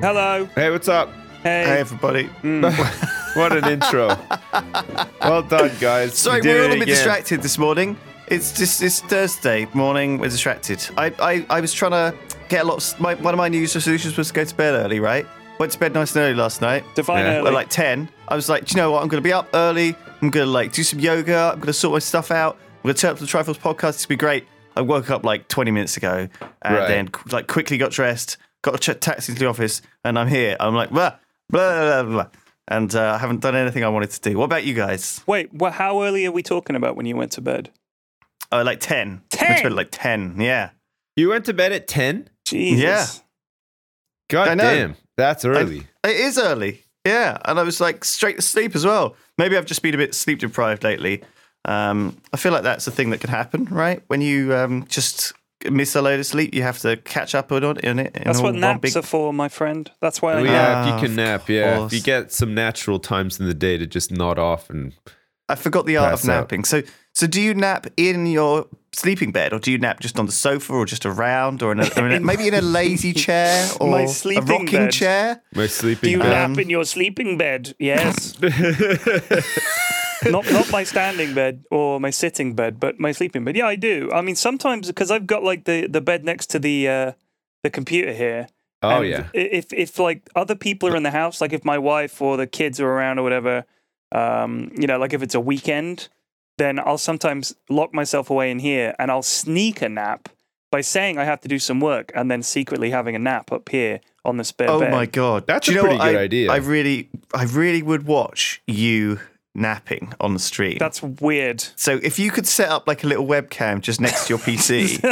Hello. Hey, what's up? Hey everybody. What an intro. Well done, guys. Sorry, we're all a bit distracted this morning. It's Thursday morning. We're distracted. I was trying to get a lot of... One of my New Year's resolutions was to go to bed early, right? Went to bed nice and early last night. Define early. Well, like 10. I was like, do you know what? I'm going to be up early. I'm going to like do some yoga. I'm going to sort my stuff out. I'm going to turn up to the Triforce podcast. It's going to be great. I woke up like 20 minutes ago and then like quickly got dressed, got a taxi to the office, and I'm here. I'm like, blah, blah, blah, blah. And I haven't done anything I wanted to do. What about you guys? Wait, well, how early are we talking about when you went to bed? Like 10. 10? I went to bed at like 10, yeah. You went to bed at 10? Jesus. Yeah. God damn, that's early. It is early, yeah. And I was like straight to sleep as well. Maybe I've just been a bit sleep deprived lately. I feel like that's a thing that could happen, right? When you just miss a load of sleep, you have to catch up on it. That's what naps are for, my friend. That's why I nap. Yeah, if you can nap, yeah. If you get some natural times in the day to just nod off and... I forgot the art of napping. So do you nap in your sleeping bed, or do you nap just on the sofa, or just around, or maybe in a lazy chair, or a rocking chair? My sleeping bed. Do you nap in your sleeping bed? Yes. Not my standing bed or my sitting bed, but my sleeping bed. Yeah, I do. I mean, sometimes because I've got like the bed next to the computer here. Oh, and yeah. If like other people are in the house, like if my wife or the kids are around or whatever, like if it's a weekend, then I'll sometimes lock myself away in here and I'll sneak a nap by saying I have to do some work and then secretly having a nap up here on the spare bed. Oh my God, that's a pretty good idea. I really would watch you napping on the stream. That's weird. So if you could set up like a little webcam just next to your PC.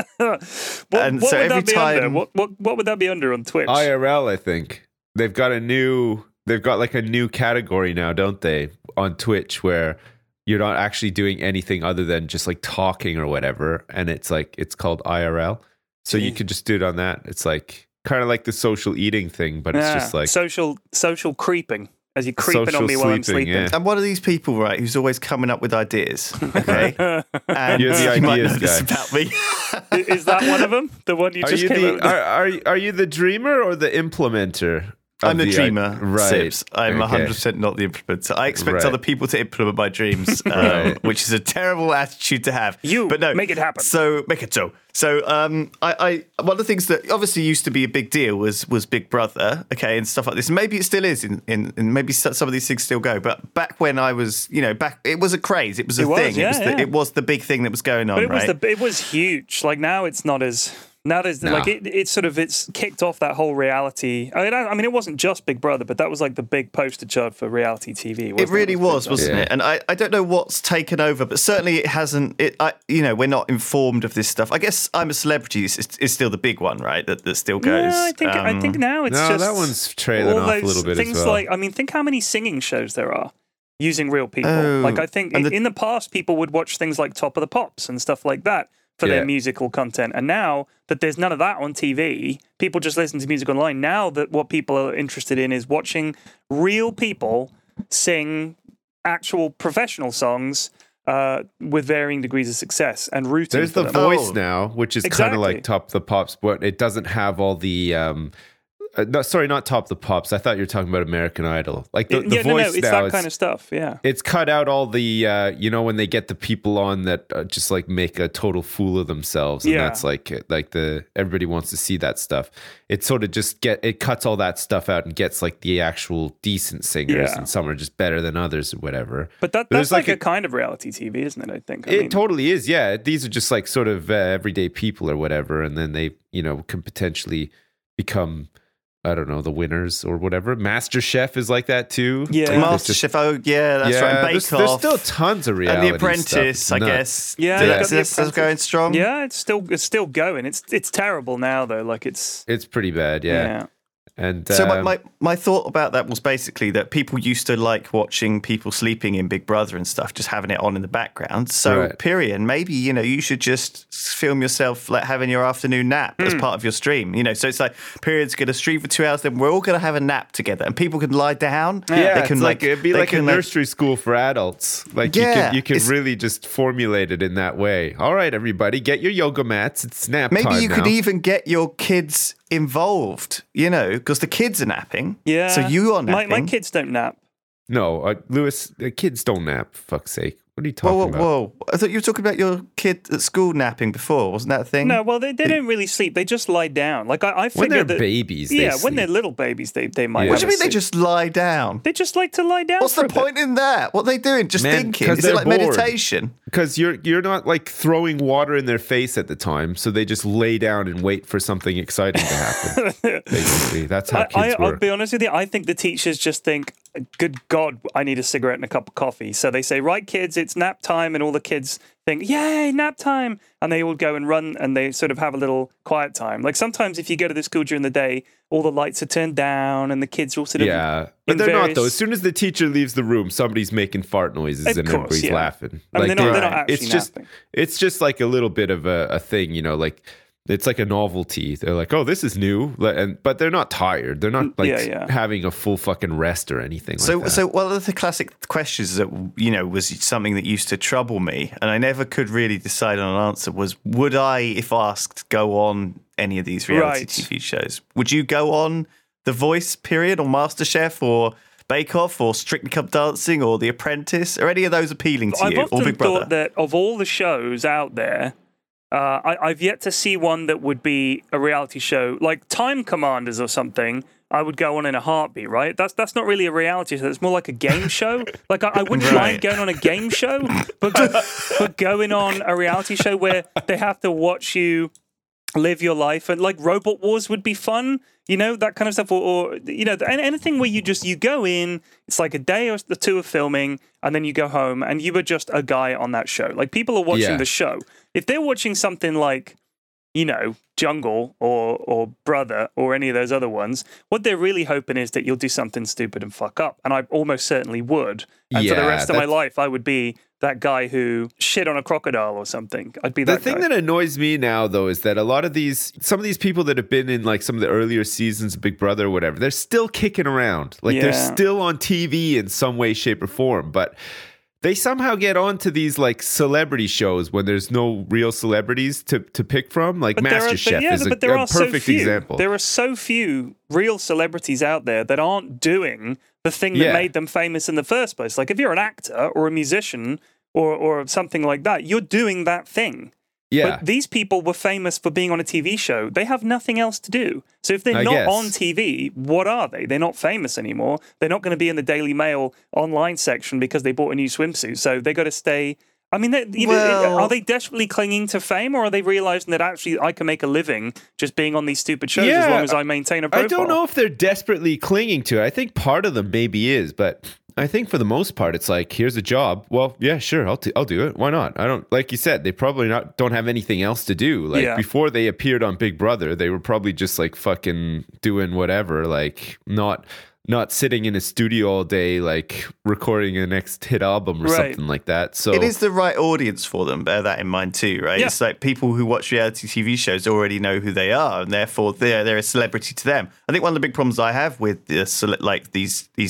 What would that be under on Twitch? IRL, I think. They've got like a new category now, don't they, on Twitch, where you're not actually doing anything other than just like talking or whatever, and it's called IRL. So you could just do it on that. It's like kind of like the social eating thing, but it's just like social creeping. As you're creeping on me while I'm sleeping. Yeah. And one of these people, right, who's always coming up with ideas, okay? And you're the ideas guy. About me. Is that one of them? The one you came up with? Are you the dreamer or the implementer? I'm the dreamer, right? Sips. I'm 100% not the implementer. I expect other people to implement my dreams, which is a terrible attitude to have. Make it happen. So make it so. So one of the things that obviously used to be a big deal was Big Brother, okay, and stuff like this. Maybe it still is, and maybe some of these things still go. But back when I was, it was a craze. It was a thing. It was the big thing that was going on. But it was huge. Like now, it's not as. Now there's it's kicked off that whole reality. I mean, it wasn't just Big Brother, but that was like the big poster child for reality TV. It really was, wasn't it? And I don't know what's taken over, but certainly it hasn't. We're not informed of this stuff. I guess I'm a Celebrity is still the big one, right? That still goes. No, I think now it's just that one's trailing off a little bit. Things as well. Like, I mean, think how many singing shows there are using real people. I think in the past people would watch things like Top of the Pops and stuff like that for their musical content. And now that there's none of that on TV, people just listen to music online. Now that what people are interested in is watching real people sing actual professional songs with varying degrees of success and rooting for them. There's The Voice now, which is kind of like Top of the Pops, but it doesn't have all the No, sorry, not Top of the Pops. I thought you were talking about American Idol. Like the Voice. No, it's now, that kind of stuff. Yeah, it's cut out all the when they get the people on that just like make a total fool of themselves, and that's like the everybody wants to see that stuff. It sort of just cuts all that stuff out and gets like the actual decent singers, and some are just better than others or whatever. But that's like a kind of reality TV, isn't it? I think it totally is. Yeah, these are just like sort of everyday people or whatever, and then they can potentially become, I don't know, the winners or whatever. MasterChef is like that too. Yeah. MasterChef. Oh, yeah, that's right. Bake Off. There's still tons of reality. And The Apprentice, stuff. I guess. Yeah. That's going strong. Yeah, it's still going. It's terrible now though. Like it's pretty bad. Yeah. And so my thought about that was basically that people used to like watching people sleeping in Big Brother and stuff, just having it on in the background. So Pyrian, maybe you should just film yourself like having your afternoon nap as part of your stream. So it's like Pyrian's going to stream for 2 hours, then we're all going to have a nap together, and people can lie down. Yeah, they can it'd be like a nursery school for adults. Like you can really just formulate it in that way. All right, everybody, get your yoga mats. It's snap time now. Maybe you could even get your kids involved, because the kids are napping. Yeah. So you are napping. My kids don't nap. No, Lewis, the kids don't nap, for fuck's sake. What are you talking about? Whoa. I thought you were talking about your kid at school napping before. Wasn't that a thing? No, well, they don't really sleep. They just lie down. Like, I figure when they're babies, they sleep. When they're little babies, they might. Yeah. What do you mean they just lie down? They just like to lie down. What's the point in that? What are they doing? Just thinking. Is it like bored. Meditation? Because you're not, like, throwing water in their face at the time, so they just lay down and wait for something exciting to happen. Basically, that's how kids work. I'll be honest with you. I think the teachers just think, good God, I need a cigarette and a cup of coffee. So they say, right, kids, it's nap time. And all the kids think, yay, nap time. And they all go and run and they sort of have a little quiet time. Like sometimes if you go to the school during the day, all the lights are turned down and the kids are all sort of... Yeah, but they're not though. As soon as the teacher leaves the room, somebody's making fart noises and everybody's laughing. I mean, like, they're not actually napping. It's just like a little bit of a thing, like... It's like a novelty. They're like, oh, this is new. But they're not tired. They're not like having a full fucking rest or anything like that. So one of the classic questions that, was something that used to trouble me and I never could really decide on an answer was, would I, if asked, go on any of these reality TV shows? Would you go on The Voice, Pyrian, or MasterChef or Bake Off or Strictly Come Dancing or The Apprentice? Are any of those appealing to you? I've often thought that of all the shows out there, I've yet to see one that would be a reality show like Time Commanders or something. I would go on in a heartbeat, right? That's not really a reality show. It's more like a game show. Like I wouldn't mind going on a game show, but going on a reality show where they have to watch you live your life and like Robot Wars would be fun, that kind of stuff, or anything where you go in. It's like a day or two of filming, and then you go home, and you were just a guy on that show. Like people are watching the show. If they're watching something like, Jungle or Brother or any of those other ones, what they're really hoping is that you'll do something stupid and fuck up, and I almost certainly would. And for the rest of my life, I would be that guy who shit on a crocodile or something. I'd be that guy. The thing that annoys me now, though, is that a lot of some of these people that have been in like some of the earlier seasons of Big Brother or whatever, they're still kicking around. Like they're still on TV in some way, shape or form. But they somehow get onto these like celebrity shows when there's no real celebrities to pick from. Like MasterChef is a perfect example. There are so few real celebrities out there that aren't doing the thing that made them famous in the first place. Like if you're an actor or a musician or something like that, you're doing that thing. Yeah. But these people were famous for being on a TV show. They have nothing else to do. So if they're not on TV, what are they? They're not famous anymore. They're not going to be in the Daily Mail online section because they bought a new swimsuit. So they got to stay. I mean, are they desperately clinging to fame, or are they realizing that actually I can make a living just being on these stupid shows as long as I maintain a profile? I don't know if they're desperately clinging to it. I think part of them maybe is, but I think for the most part, it's like, here's a job. Well, yeah, sure, I'll do it. Why not? I don't, like you said, they probably don't have anything else to do. Like before they appeared on Big Brother, they were probably just like fucking doing whatever, like not sitting in a studio all day, like recording the next hit album or something like that. So it is the right audience for them. Bear that in mind too, right? Yeah. It's like people who watch reality TV shows already know who they are, and therefore they're a celebrity to them. I think one of the big problems I have with these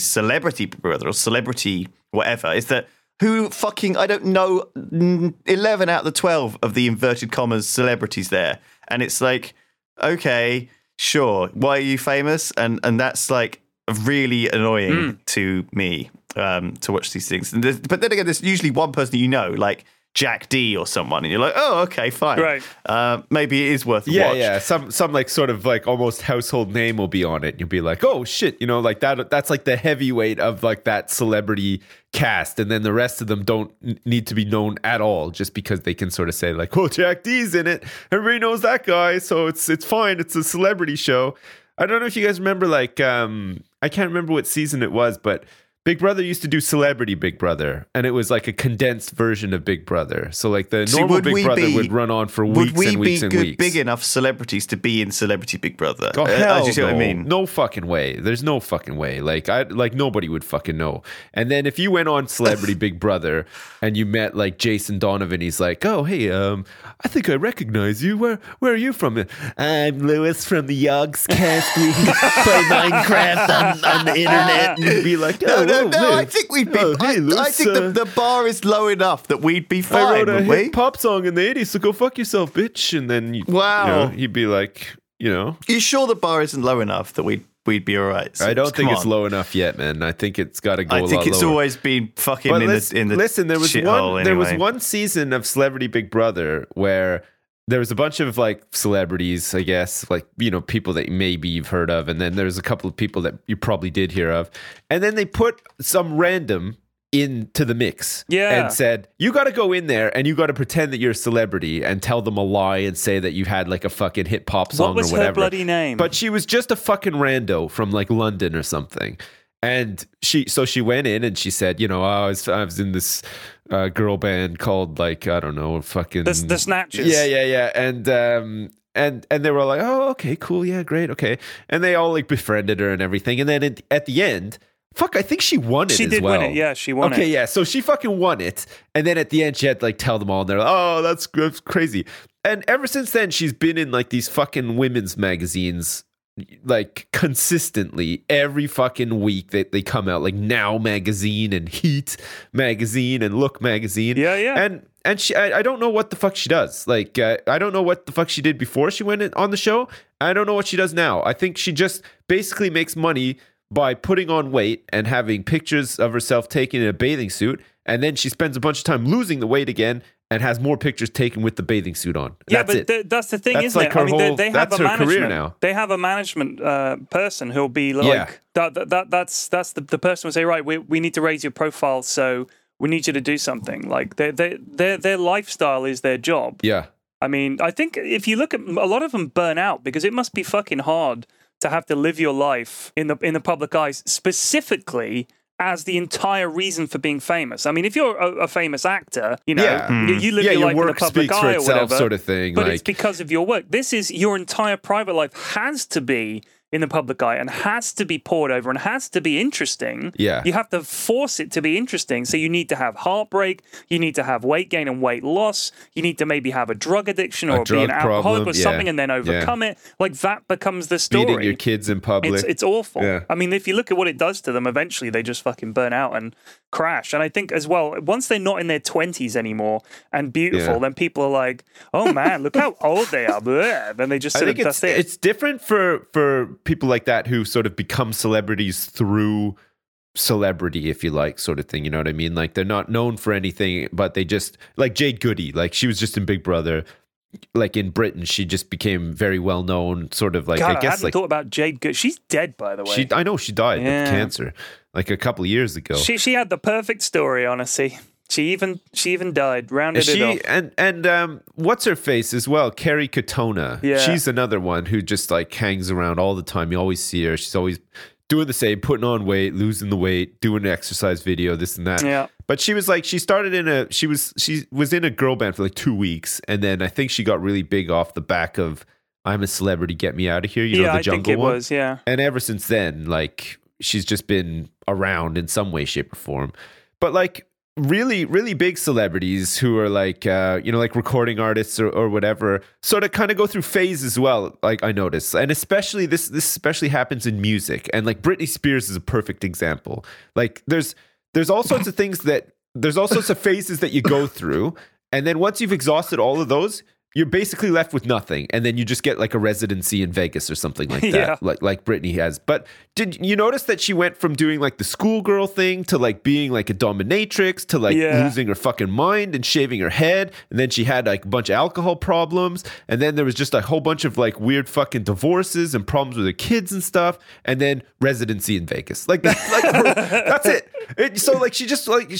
celebrity brother or celebrity whatever is that who fucking, I don't know, 11 out of the 12 of the inverted commas celebrities there, and it's like, okay. sure, why are you famous? And that's like really annoying to me to watch these things. But then again, there's usually one person you know, like Jack D or someone, and you're like, oh, okay, fine. Right. Maybe it is worth a watch. Yeah, some like sort of like almost household name will be on it. You'll be like, oh shit, you know, like that's like the heavyweight of like that celebrity cast, and then the rest of them don't need to be known at all, just because they can sort of say like, oh, Jack D's in it. Everybody knows that guy, so it's fine. It's a celebrity show. I don't know if you guys remember, like, I can't remember what season it was, but Big Brother used to do Celebrity Big Brother, and it was like a condensed version of Big Brother. So like the normal Big Brother would run on for weeks and weeks and weeks. Would we be big enough celebrities to be in Celebrity Big Brother? Oh, hell no. You see what I mean? No fucking way. There's no fucking way. Like nobody would fucking know. And then if you went on Celebrity Big Brother and you met like Jason Donovan, he's like, oh, hey, I think I recognize you. Where are you from? I'm Lewis from the Yogs cast. We play Minecraft on the internet. And be like, oh, no. No, I think we'd be. I think the bar is low enough that we'd be fine. I wrote a hit pop song in the 80s, so go fuck yourself, bitch. And then you know, he'd be like, you know, you sure the bar isn't low enough that we'd be all right? So I don't think it's low enough yet, man. I think it's got to go. I think it's lower. Always been fucking but in the listen. There was one. Anyway. There was one season of Celebrity Big Brother where there was a bunch of like celebrities, I guess, like, you know, people that maybe you've heard of. And then there's a couple of people that you probably did hear of. And then they put some random into the mix and said, you got to go in there and you got to pretend that you're a celebrity and tell them a lie and say that you had like a fucking hit pop song or whatever. What was her bloody name? But she was just a fucking rando from like London or something. And she went in and she said, you know, I was in this girl band called like, I don't know, fucking the Snatchers. Yeah. And they were like, oh, okay, cool. Yeah, great. Okay. And they all like befriended her and everything. And then at the end, I think she won it as well. She did win it. Yeah, she won it. Okay, yeah. So she fucking won it. And then at the end, she had to like tell them all. And they're like, oh, that's crazy. And ever since then, she's been in like these fucking women's magazines like consistently every fucking week that they come out, like Now magazine and Heat magazine and Look magazine. Yeah. And she, I don't know what the fuck she does. Like, I don't know what the fuck she did before she went on the show. I don't know what she does now. I think she just basically makes money by putting on weight and having pictures of herself taken in a bathing suit. And then she spends a bunch of time losing the weight again and has more pictures taken with the bathing suit on. Yeah, that's but that's the thing, that's isn't like it? I mean, whole, they have that's a her management. Career now. They have a management person who'll be like, that's the person will say, right, we need to raise your profile, so we need you to do something. Like their lifestyle is their job. Yeah, I mean, I think if you look at a lot of them burn out because it must be fucking hard to have to live your life in the public eye, specifically as the entire reason for being famous. I mean, if you're a famous actor, you know, you live your life in the public eye or whatever, sort of thing. But like, it's because of your work. This is your entire private life has to be in the public eye and has to be poured over and has to be interesting. Yeah, you have to force it to be interesting. So you need to have heartbreak. You need to have weight gain and weight loss. You need to maybe have a drug addiction or be an alcoholic or something and then overcome it. Like that becomes the story. Beating your kids in public. It's awful. Yeah. I mean, if you look at what it does to them, eventually they just fucking burn out and crash. And I think as well, once they're not in their 20s anymore and beautiful, then people are like, oh man, look how old they are. Then they just sort of that's it. It's different for people like that who sort of become celebrities through celebrity, if you like, sort of thing. You know what I mean? Like they're not known for anything, but they just like Jade Goody, like she was just in Big Brother. Like in Britain, she just became very well known, sort of like, God, I guess, hadn't thought about Jade Goody. She's dead, by the way. I know she died of cancer like a couple of years ago. She had the perfect story, honestly. She even died, rounded it off. And what's her face as well? Kerry Katona. Yeah. She's another one who just like hangs around all the time. You always see her. She's always doing the same, putting on weight, losing the weight, doing an exercise video, this and that. Yeah. But she was like, she was in a girl band for like 2 weeks, and then I think she got really big off the back of I'm a Celebrity, Get Me Out of Here. You know, the jungle one. Yeah. And ever since then, like she's just been around in some way, shape, or form. But like, really, really big celebrities who are like, you know, like recording artists or whatever, sort of kind of go through phase as well, like I notice. And especially this especially happens in music. And like Britney Spears is a perfect example. Like there's all sorts of things that there's all sorts of phases that you go through. And then once you've exhausted all of those, you're basically left with nothing, and then you just get like a residency in Vegas or something like that, like Britney has. But did you notice that she went from doing like the schoolgirl thing to like being like a dominatrix to like losing her fucking mind and shaving her head, and then she had like a bunch of alcohol problems, and then there was just a whole bunch of like weird fucking divorces and problems with her kids and stuff, and then residency in Vegas. Like that's like her, that's it. So like she just went.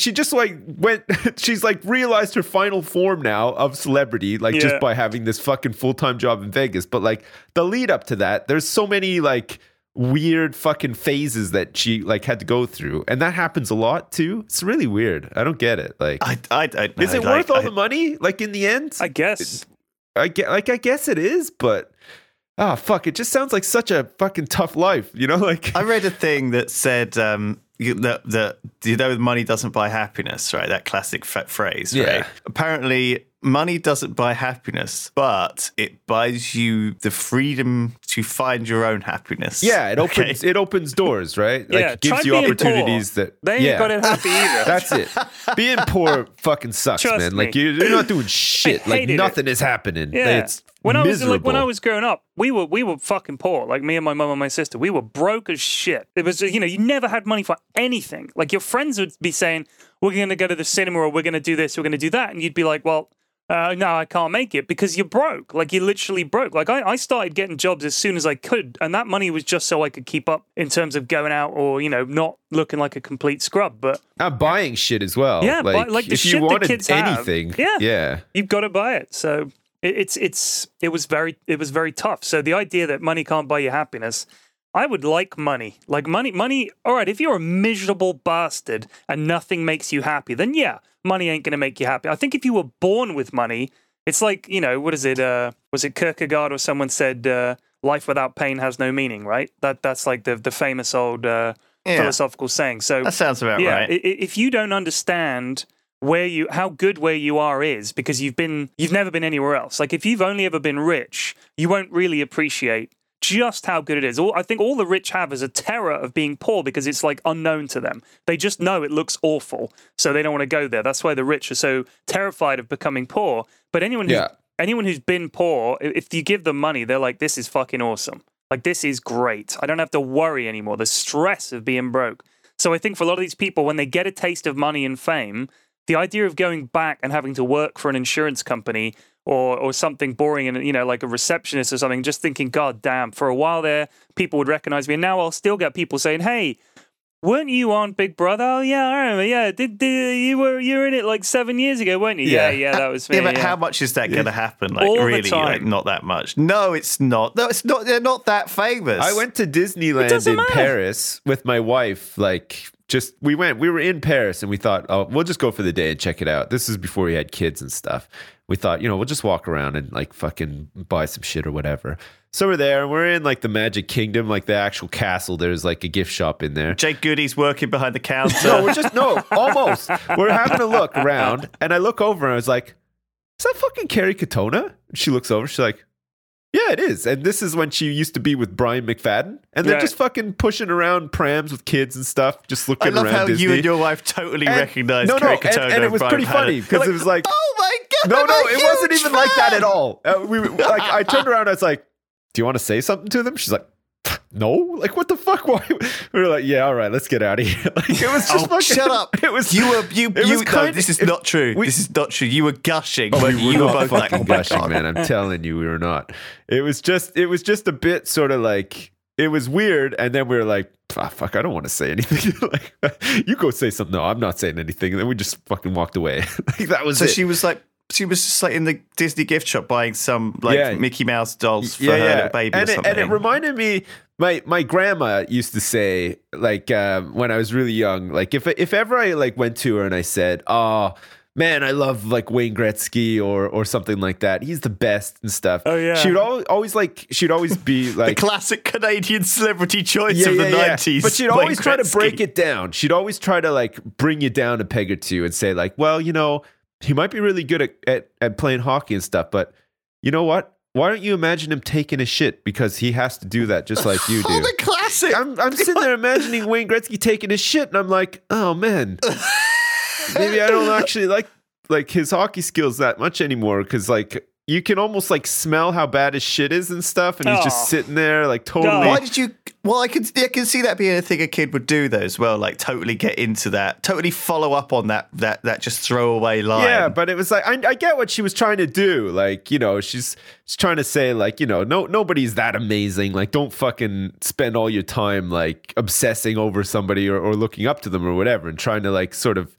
She's like realized her final form now of celebrity, like just by having this fucking full-time job in Vegas. But like the lead up to that, there's so many like weird fucking phases that she like had to go through, and that happens a lot too. It's really weird. I don't get it. Like is it worth all the money like in the end? I guess I guess it is, but fuck, it just sounds like such a fucking tough life, you know? Like I read a thing that said money doesn't buy happiness, right? That classic phrase, right? Yeah. Apparently money doesn't buy happiness, but it buys you the freedom to find your own happiness. Yeah, it opens doors, right? Yeah, like gives you opportunities poor. That they ain't got it happy either. That's it. Being poor fucking sucks, man. Trust me. Like you're not doing shit. Like nothing is happening. Yeah. Like, it's when I was growing up, we were fucking poor. Like me and my mum and my sister, we were broke as shit. It was you never had money for anything. Like your friends would be saying, "We're going to go to the cinema, or we're going to do this, we're going to do that," and you'd be like, "Well." No, I can't make it," because you're broke. Like you're literally broke. Like I started getting jobs as soon as I could, and that money was just so I could keep up in terms of going out or not looking like a complete scrub. But buying shit as well. Yeah, like the shit the kids have. If you wanted anything, you've got to buy it. So it was very tough. So the idea that money can't buy you happiness. I would like money. Like money, all right, if you're a miserable bastard and nothing makes you happy, then money ain't going to make you happy. I think if you were born with money, it's like, what is it? Was it Kierkegaard or someone said, life without pain has no meaning, right? That's like the famous old philosophical saying. So that sounds about right. If you don't understand how good you are because you've never been anywhere else. Like if you've only ever been rich, you won't really appreciate just how good it is. I think all the rich have is a terror of being poor because it's like unknown to them. They just know it looks awful, so they don't want to go there. That's why the rich are so terrified of becoming poor. But anyone who's been poor, if you give them money, they're like, this is fucking awesome. Like, this is great. I don't have to worry anymore. The stress of being broke. So I think for a lot of these people, when they get a taste of money and fame, the idea of going back and having to work for an insurance company or something boring and, like a receptionist or something, just thinking, God damn, for a while there, people would recognize me. And now I'll still get people saying, hey, weren't you on Big Brother? Oh, yeah, I remember. Yeah, you were in it like 7 years ago, weren't you? Yeah, that was me. Yeah, but how much is that going to happen? Like, all really, like, not that much. No, it's not. They're not that famous. I went to Disneyland in Paris with my wife, we were in Paris and we thought, oh, we'll just go for the day and check it out. This is before we had kids and stuff. We thought, we'll just walk around and like fucking buy some shit or whatever. So we're there and we're in like the Magic Kingdom, like the actual castle. There's like a gift shop in there. Jade Goody's working behind the counter. Almost. We're having a look around and I look over and I was like, is that fucking Kerry Katona? And she looks over, she's like, yeah, it is. And this is when she used to be with Brian McFadden. And they're just fucking pushing around prams with kids and stuff, just looking around Disney. I love how you and your wife totally recognized Kerry Katona and it was pretty funny because it was like, oh my God. No, it wasn't even like that at all. I turned around and I was like, do you want to say something to them? She's like, no, like what the fuck? Why? We were like, yeah, all right, let's get out of here. Like it was just shut up. It was this is not true. You were gushing. Oh, you were both like gushing, God. Man. I'm telling you, we were not. It was just a bit sort of like it was weird, and then we were like, fuck, I don't want to say anything. Like, you go say something. No, I'm not saying anything. And then we just fucking walked away. Like that was it. So she was just like in the Disney gift shop buying some like Mickey Mouse dolls for her little baby or something. And it reminded me, my grandma used to say like when I was really young, like if ever I like went to her and I said, oh man, I love like Wayne Gretzky or something like that. He's the best and stuff. Oh yeah. She would always be like the classic Canadian celebrity choice of the 90s. But she'd always try to break it down. She'd always try to like bring you down a peg or two and say like, well, he might be really good at playing hockey and stuff, but you know what? Why don't you imagine him taking a shit because he has to do that just like you do? Oh, the classic! I'm sitting there imagining Wayne Gretzky taking a shit, and I'm like, oh man, maybe I don't actually like his hockey skills that much anymore because like you can almost like smell how bad his shit is and stuff, and he's just sitting there like totally. Why did you? Well, I can see that being a thing a kid would do though as well, like totally get into that, totally follow up on that just throwaway line. Yeah, but it was like I get what she was trying to do, like, you know, she's trying to say like, you know, nobody's that amazing, like don't fucking spend all your time like obsessing over somebody or looking up to them or whatever, and trying to like sort of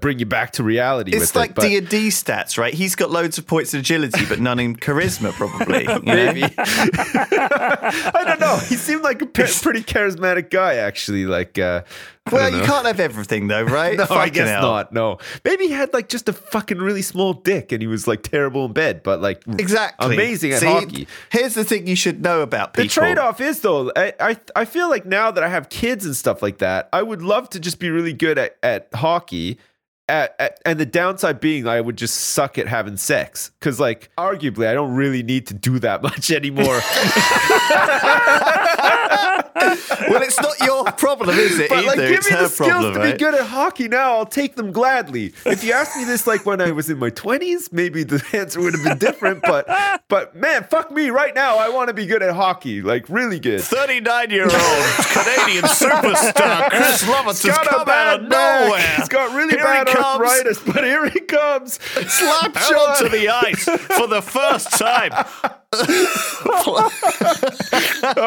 bring you back to reality. It's with like D&D stats, right? He's got loads of points in agility, but none in charisma, probably. Maybe. I don't know. He seemed like a pretty charismatic guy, actually. Like, well, you can't have everything, though, right? No, I guess not. No, maybe he had like just a fucking really small dick, and he was like terrible in bed, but like exactly amazing at hockey. Here's the thing you should know about people. The trade-off is though, I feel like now that I have kids and stuff like that, I would love to just be really good at hockey. And the downside being I would just suck at having sex, because like arguably I don't really need to do that much anymore. Well, it's not your problem, is it? But either. Like, give it's me her the skills problem, to right? be good at hockey now. I'll take them gladly. If you asked me this like when I was in my 20s, maybe the answer would have been different. But man, fuck me right now. I want to be good at hockey, like really good. 39-year-old Canadian superstar Chris Roberts has come out of nowhere. He's got really bad arthritis, but here he comes, slap shot to the ice for the first time.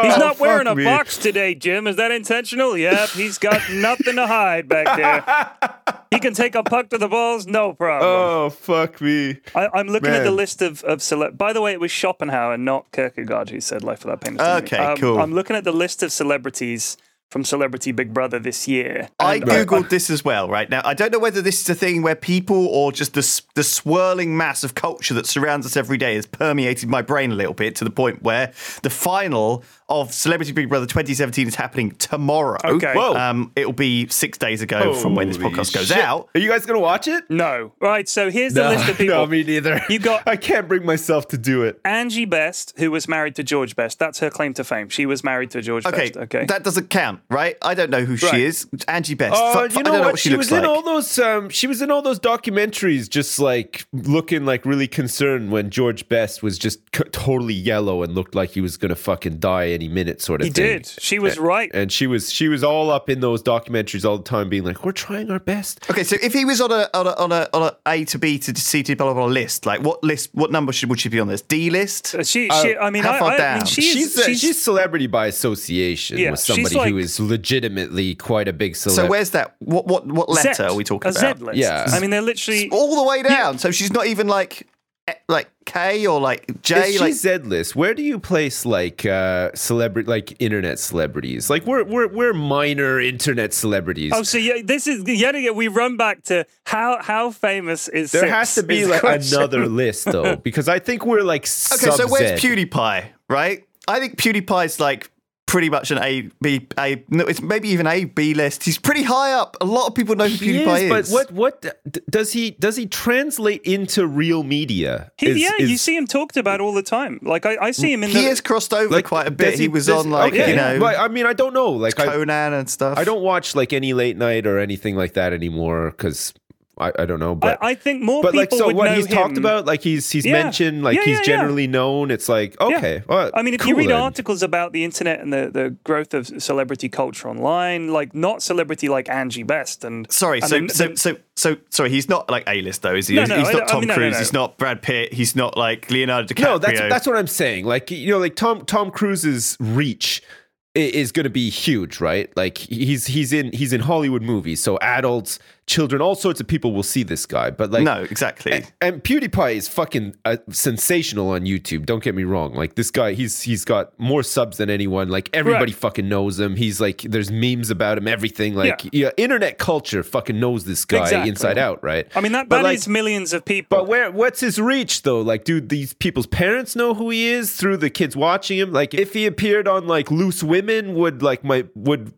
He's not wearing a box today, Jim. Is that intentional? Yep, he's got nothing to hide back there. He can take a puck to the balls, no problem. Oh, fuck me. I'm looking at the list of celeb. By the way, it was Schopenhauer, not Kierkegaard, who said Life Without Pain. Okay, cool. I'm looking at the list of celebrities from Celebrity Big Brother this year. I Googled this as well, right? Now, I don't know whether this is a thing where people or just the swirling mass of culture that surrounds us every day has permeated my brain a little bit, to the point where the final of Celebrity Big Brother 2017 is happening tomorrow. Okay. Whoa. It'll be 6 days ago from when this podcast goes out. Are you guys going to watch it? No. Right, so here's the list of people. No, me neither. You got, I can't bring myself to do it. Angie Best, who was married to George Best. That's her claim to fame. She was married to George Best. Okay. That doesn't count. Right, I don't know who she is. Angie Best. You know I don't know what she was like. In all those. She was in all those documentaries, just like looking like really concerned when George Best was just totally yellow and looked like he was going to fucking die any minute, sort of thing. He did. She was right, and she was all up in those documentaries all the time, being like, "We're trying our best." Okay, so if he was on a A to B to C to blah blah blah list, like what list? What number would she be on this? D list? She's celebrity by association with somebody who is legitimately quite a big celebrity. So where's that? What letter are we talking about? A Z list. Yeah. I mean, they're literally all the way down. Yeah. So she's not even like K or like J. Is she like Z list? Where do you place like celebrity, like internet celebrities? Like we're minor internet celebrities. Oh, so yeah, this is yet again we run back to how famous is there six, has to be like question. Another list though, because I think we're like okay. So where's PewDiePie? Right, I think PewDiePie's like pretty much an A, no, it's maybe even A, B list. He's pretty high up. A lot of people know who PewDiePie is. But what does he translate into real media? You see him talked about all the time. Like I see him in he has crossed over like, quite a bit. He was on like, you know. But, I mean, I don't know. Like Conan and stuff. I don't watch like any late night or anything like that anymore because I don't know, but I think more. But people like, so would what know he's him. Talked about, like he's mentioned, like he's generally known. It's like okay, well, I mean, if you read articles about the internet and the growth of celebrity culture online, like not celebrity like Angie Best and sorry, he's not like A-list though, is he? No, he's not Tom Cruise. No. He's not Brad Pitt. He's not like Leonardo DiCaprio. No, that's what I'm saying. Like like Tom Cruise's reach is going to be huge, right? Like he's in Hollywood movies, so adults, children, all sorts of people will see this guy. But like no, exactly. And PewDiePie is fucking sensational on YouTube. Don't get me wrong. Like this guy, he's got more subs than anyone. Like everybody fucking knows him. He's like there's memes about him. Everything like internet culture fucking knows this guy inside out, right? I mean that like, is millions of people. But what's his reach though? Like do these people's parents know who he is through the kids watching him? Like if he appeared on like Loose Women, would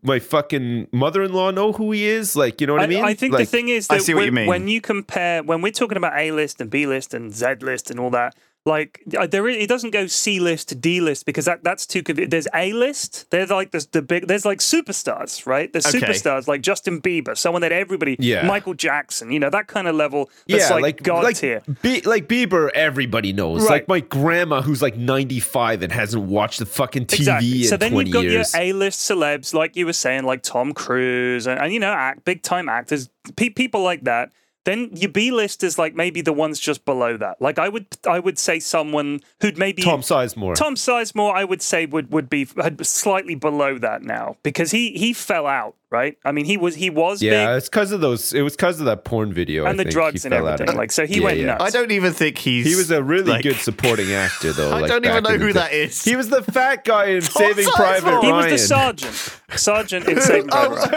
my fucking mother-in-law know who he is? Like, you know what I mean? I think the thing is that when you compare, when we're talking about A-list and B-list and Z-list and all that, Like, there is, it doesn't go C list to D list because that's too convenient. There's A list. There's like the big. There's like superstars, right? There's superstars like Justin Bieber, someone that everybody. Yeah. Michael Jackson, you know, that kind of level. That's like God tier. Like Bieber, everybody knows. Right. Like my grandma who's like 95 and hasn't watched the fucking TV in 20 years. So then you've got your A list celebs, like you were saying, like Tom Cruise and you know, big time actors, people like that. Then your B list is like maybe the ones just below that. Like I would say someone who'd maybe Tom Sizemore I would say would be slightly below that now because he fell out, right? I mean he was big. Yeah, it's because of those. It was because of that porn video and I think drugs and everything. Like so he went nuts. I don't even think he was a really good supporting actor though. I don't even know who that is. He was the fat guy in Saving Private Ryan. He was the sergeant in Saving Private Ryan.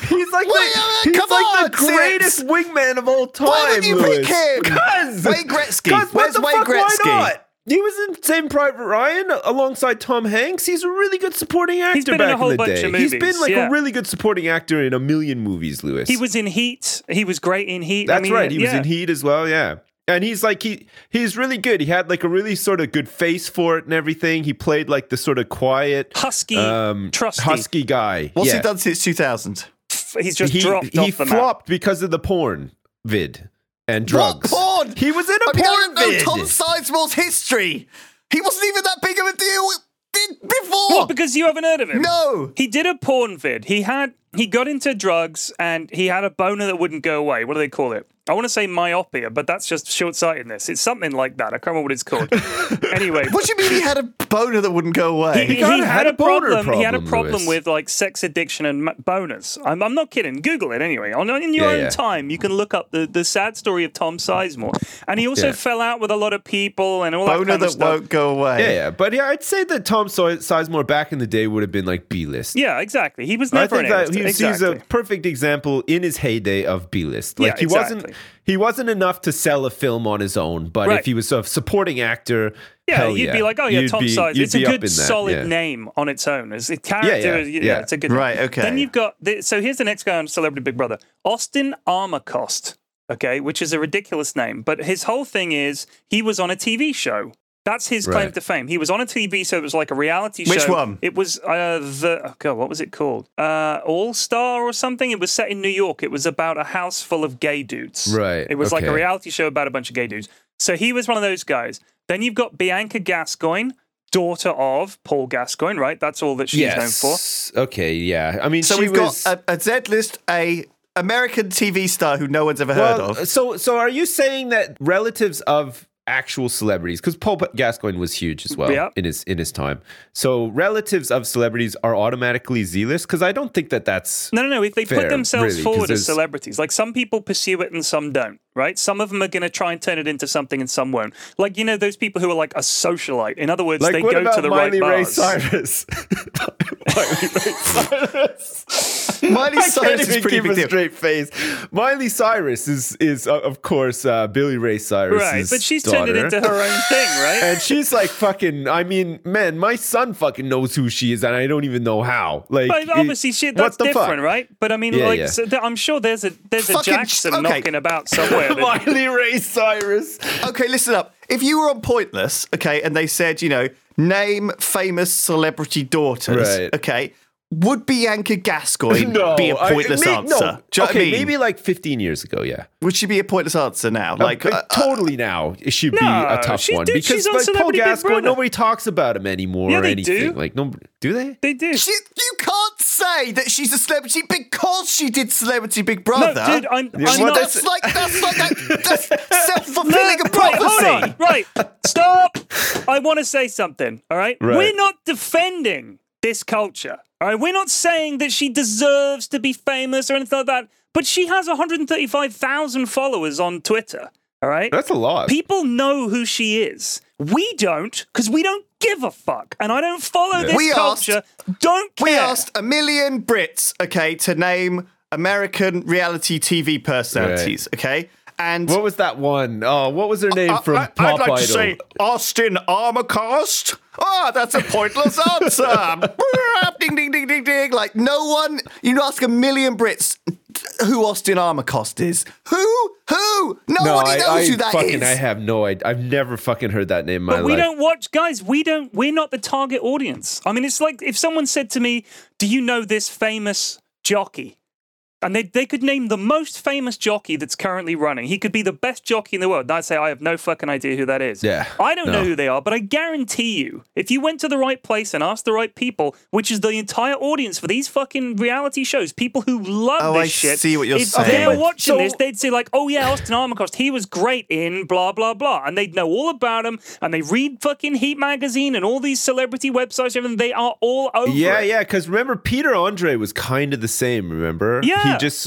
He's like the greatest wingman of all time. Why would you pick him? Because Wayne Gretzky. Where's Wayne Gretzky? Why not? He was in Saving Private Ryan alongside Tom Hanks. He's a really good supporting actor. He's been back in a whole bunch of movies. He's been like a really good supporting actor in a million movies, Lewis. He was in Heat. He was great in Heat. That's right. He was in Heat as well. Yeah. And he's like, he's really good. He had like a really sort of good face for it and everything. He played like the sort of quiet, husky, trusty, husky guy. What's he done since 2000? He's just dropped off the map. He flopped because of the porn vid and drugs. What porn? He was in a porn vid. I don't know Tom Sizemore's history. He wasn't even that big of a deal before. What? Because you haven't heard of him? No. He did a porn vid. He got into drugs and he had a boner that wouldn't go away. What do they call it? I want to say myopia, but that's just short-sightedness. It's something like that. I can't remember what it's called. Anyway. What do you mean he had a boner that wouldn't go away? He had a problem. He had a problem with like sex addiction and boners. I'm not kidding. Google it anyway. In your own time, you can look up the sad story of Tom Sizemore. And he also fell out with a lot of people and all that kind of stuff. Boner that won't go away. Yeah. But yeah, I'd say that Tom Sizemore back in the day would have been like B-list. Yeah, exactly. He was never an A-list. He's a perfect example in his heyday of B-list. Like he wasn't enough to sell a film on his own, but if he was a supporting actor, you'd be like, oh yeah, Tom Sizemore. It's a good solid name on its own. As a character, it's a good name. Okay. Then you've got so here's the next guy on Celebrity Big Brother, Austin Armacost. Okay, which is a ridiculous name, but his whole thing is he was on a TV show. That's his claim to fame. He was on a TV, so it was like a reality show. Which one? It was what was it called? All Star or something. It was set in New York. It was about a house full of gay dudes. Right. It was like a reality show about a bunch of gay dudes. So he was one of those guys. Then you've got Bianca Gascoigne, daughter of Paul Gascoigne, right? That's all that she's known for. Okay, yeah. I mean, so we've got a Z-list, a American TV star who no one's ever heard of. So are you saying that relatives of actual celebrities, because Paul Gascoigne was huge as well in his time. So relatives of celebrities are automatically Z-list because I don't think that's no. If they put themselves forward as celebrities, like some people pursue it and some don't. Right? Some of them are going to try and turn it into something and some won't. Like, you know, those people who are like a socialite. In other words, like, they go to the Miley right bars. Ray Cyrus? Miley Cyrus is pretty big deal. Straight face. Miley Cyrus is of course, Billy Ray Cyrus. Right, but she's daughter. Turned it into her own thing, right? And she's like fucking, I mean, man, my son fucking knows who she is and I don't even know how. Like, but obviously, that's different, fuck? Right? But I mean, So I'm sure there's a Jackson knocking about somewhere. Miley Ray Cyrus. Okay, listen up. If you were on Pointless, okay, and they said, you know, name famous celebrity daughters, okay, would Bianca Gascoigne be a pointless answer? No. Okay, maybe like 15 years ago, yeah. Would she be a pointless answer now? Totally now, she'd be a tough one. Because like Paul Gascoigne, nobody talks about him anymore or anything. Do. Like, nobody, do they? They do. You can't say that she's a celebrity because she did Celebrity Big Brother. No, dude, I'm not. That's self-fulfilling a prophecy. Hold on, stop. I want to say something, all right? We're not defending this culture. All right, we're not saying that she deserves to be famous or anything like that, but she has 135,000 followers on Twitter. All right, that's a lot. People know who she is. We don't, because we don't give a fuck, and I don't follow this culture. Don't care. We asked a million Brits, okay, to name American reality TV personalities, okay. And what was that one? Oh, what was her name from Pop Idol? I'd like to say Austin Armacost. Oh, that's a pointless answer. Ding, ding, ding, ding, ding. Like, no one, you ask a million Brits, who Austin Armacost is. Who? Nobody knows who that is. I have no idea. I've never fucking heard that name in my life. But we don't watch, guys, we're not the target audience. I mean, it's like if someone said to me, do you know this famous jockey? And they could name the most famous jockey that's currently running. He could be the best jockey in the world. And I'd say, I have no fucking idea who that is. Yeah, I don't know who they are, but I guarantee you, if you went to the right place and asked the right people, which is the entire audience for these fucking reality shows, people who love this shit. I see what you're saying. If they're watching this, they'd say like, oh yeah, Austin Armacost, he was great in blah, blah, blah. And they'd know all about him. And they read fucking Heat magazine and all these celebrity websites, everything. They are all over it. Yeah, because remember, Peter Andre was kind of the same, remember? Yeah.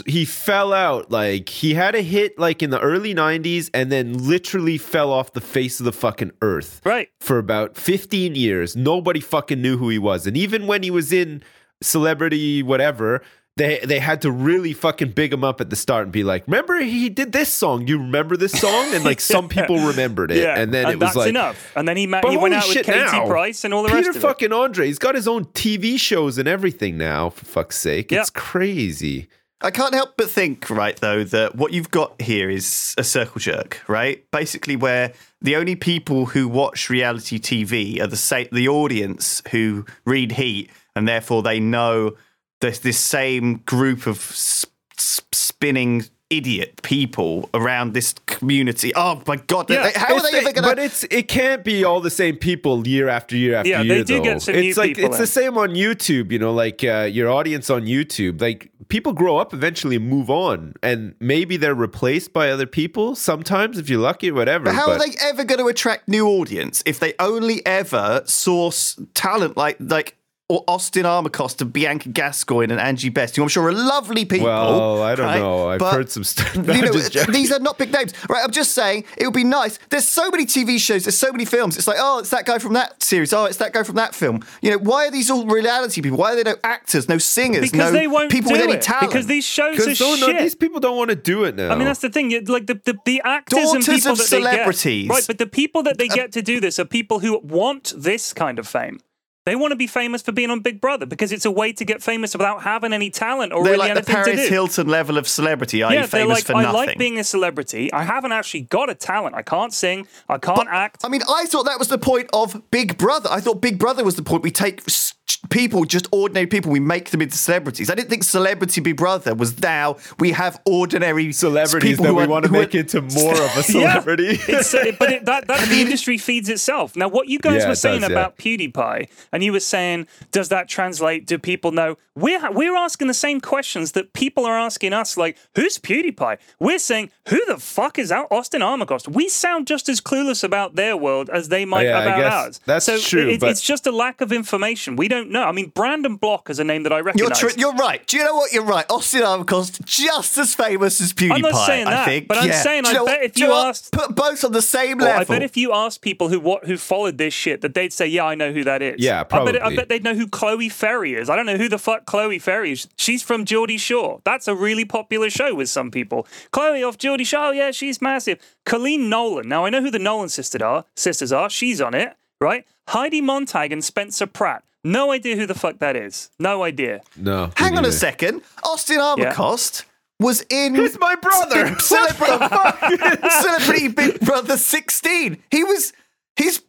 He fell out. Like, he had a hit like in the early 90s and then literally fell off the face of the fucking earth. Right. For about 15 years. Nobody fucking knew who he was. And even when he was in Celebrity whatever, they had to really fucking big him up at the start and be like, remember he did this song? You remember this song? And like some people remembered it. Yeah. And then it was like, enough. And then he went out with Katie Price and all the rest of it. Peter fucking Andre. He's got his own TV shows and everything now, for fuck's sake. It's crazy. I can't help but think, right, though, that what you've got here is a circle jerk, right? Basically where the only people who watch reality TV are the audience who read Heat, and therefore they know this same group of spinning idiot people around this community. Oh, my God. Yeah. How are they ever going to... But it can't be all the same people year after year after year, they do though. Get some it's new like, people. It's the same on YouTube, you know, like your audience on YouTube. Like, people grow up, eventually move on, and maybe they're replaced by other people sometimes, if you're lucky, whatever. But how are they ever going to attract new audience if they only ever source talent like Austin Armacost and Bianca Gascoigne and Angie Best, who I'm sure are lovely people. Well, I don't know. I've heard some stuff. These are not big names. Right, I'm just saying, it would be nice. There's so many TV shows. There's so many films. It's like, oh, it's that guy from that series. Oh, it's that guy from that film. You know, why are these all reality people? Why are there no actors, no singers, no people with any talent? Because these shows are shit. No, these people don't want to do it now. I mean, that's the thing. Like, the actors Daughters and people of that celebrities. They get. Right, but the people that they get to do this are people who want this kind of fame. They want to be famous for being on Big Brother because it's a way to get famous without having any talent or really anything to do. They're like the Paris Hilton level of celebrity, i.e. famous for nothing. I like being a celebrity. I haven't actually got a talent. I can't sing. I can't act. I mean, I thought that was the point of Big Brother. I thought Big Brother was the point. We take people, just ordinary people, we make them into celebrities. I didn't think Celebrity Big Brother was now we have ordinary celebrities that we want to make into more of a celebrity. But the industry feeds itself. Now, what you guys were saying about PewDiePie, and you were saying, does that translate? Do people know? We're asking the same questions that people are asking us, like, who's PewDiePie? We're saying, who the fuck is Austin Armacost? We sound just as clueless about their world as they might about ours. That's true. It's just a lack of information. We don't know. I mean, Brandon Block is a name that I recognize. You're right. Do you know what? You're right. Austin Armacost, just as famous as PewDiePie, I'm not saying that, I think. But I'm saying, I bet if you asked... Put both on the same level. I bet if you asked people who followed this shit, that they'd say, yeah, I know who that is. Yeah, probably. I bet they'd know who Chloe Ferry is. I don't know who the fuck Chloe Ferry is. She's from Geordie Shore. That's a really popular show with some people. Chloe off Geordie Shore. Oh, yeah, she's massive. Colleen Nolan. Now, I know who the Nolan sisters are. She's on it, right? Heidi Montag and Spencer Pratt. No idea who the fuck that is. No idea. No. Hang on a second. Austin Armacost was in... Who's my brother? Celebrity Big Brother 16. He was... He's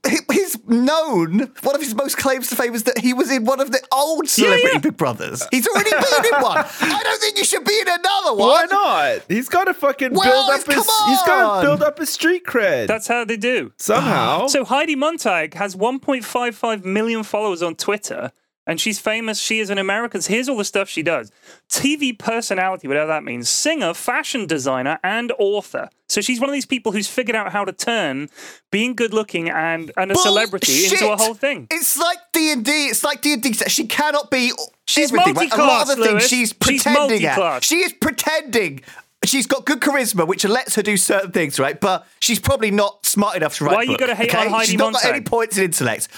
known, one of his most claims to fame is that he was in one of the old Celebrity Big Brothers. He's already been in one. I don't think you should be in another one. Why not? He's got to fucking build up his street cred. That's how they do. Somehow. So Heidi Montag has 1.55 million followers on Twitter. And she's famous. She is an American. Here's all the stuff she does. TV personality, whatever that means. Singer, fashion designer, and author. So she's one of these people who's figured out how to turn being good looking and a celebrity into a whole thing. It's like D&D. It's like D&D. She cannot be She's multi-class, right? A lot of the things she's pretending at. She is pretending. She's got good charisma, which lets her do certain things, right? But she's probably not smart enough to write. Why are you going to hate on Heidi Montag? She's not got any points in intellect.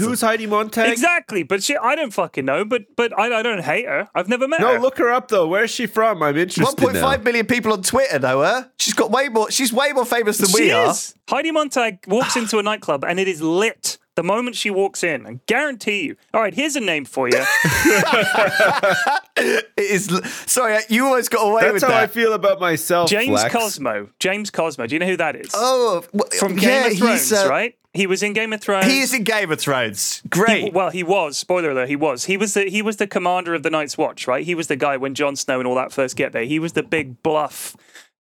Who's Heidi Montag? Exactly, but I don't fucking know. But I don't hate her. I've never met her. No, look her up though. Where's she from? I'm interested. 1.5 million people on Twitter know her. She's got way more. She's way more famous than we are. Heidi Montag walks into a nightclub and it is lit. the moment she walks in, I guarantee you. All right, here's a name for you. It is. Sorry, you always got away with that. That's how I feel about myself, James Flex. Cosmo. James Cosmo. Do you know who that is? Oh, well, from Game of Thrones, right? He was in Game of Thrones. He is in Game of Thrones. Great. He was. Spoiler alert, he was. He was the commander of the Night's Watch, right? He was the guy when Jon Snow and all that first get there. He was the big bluff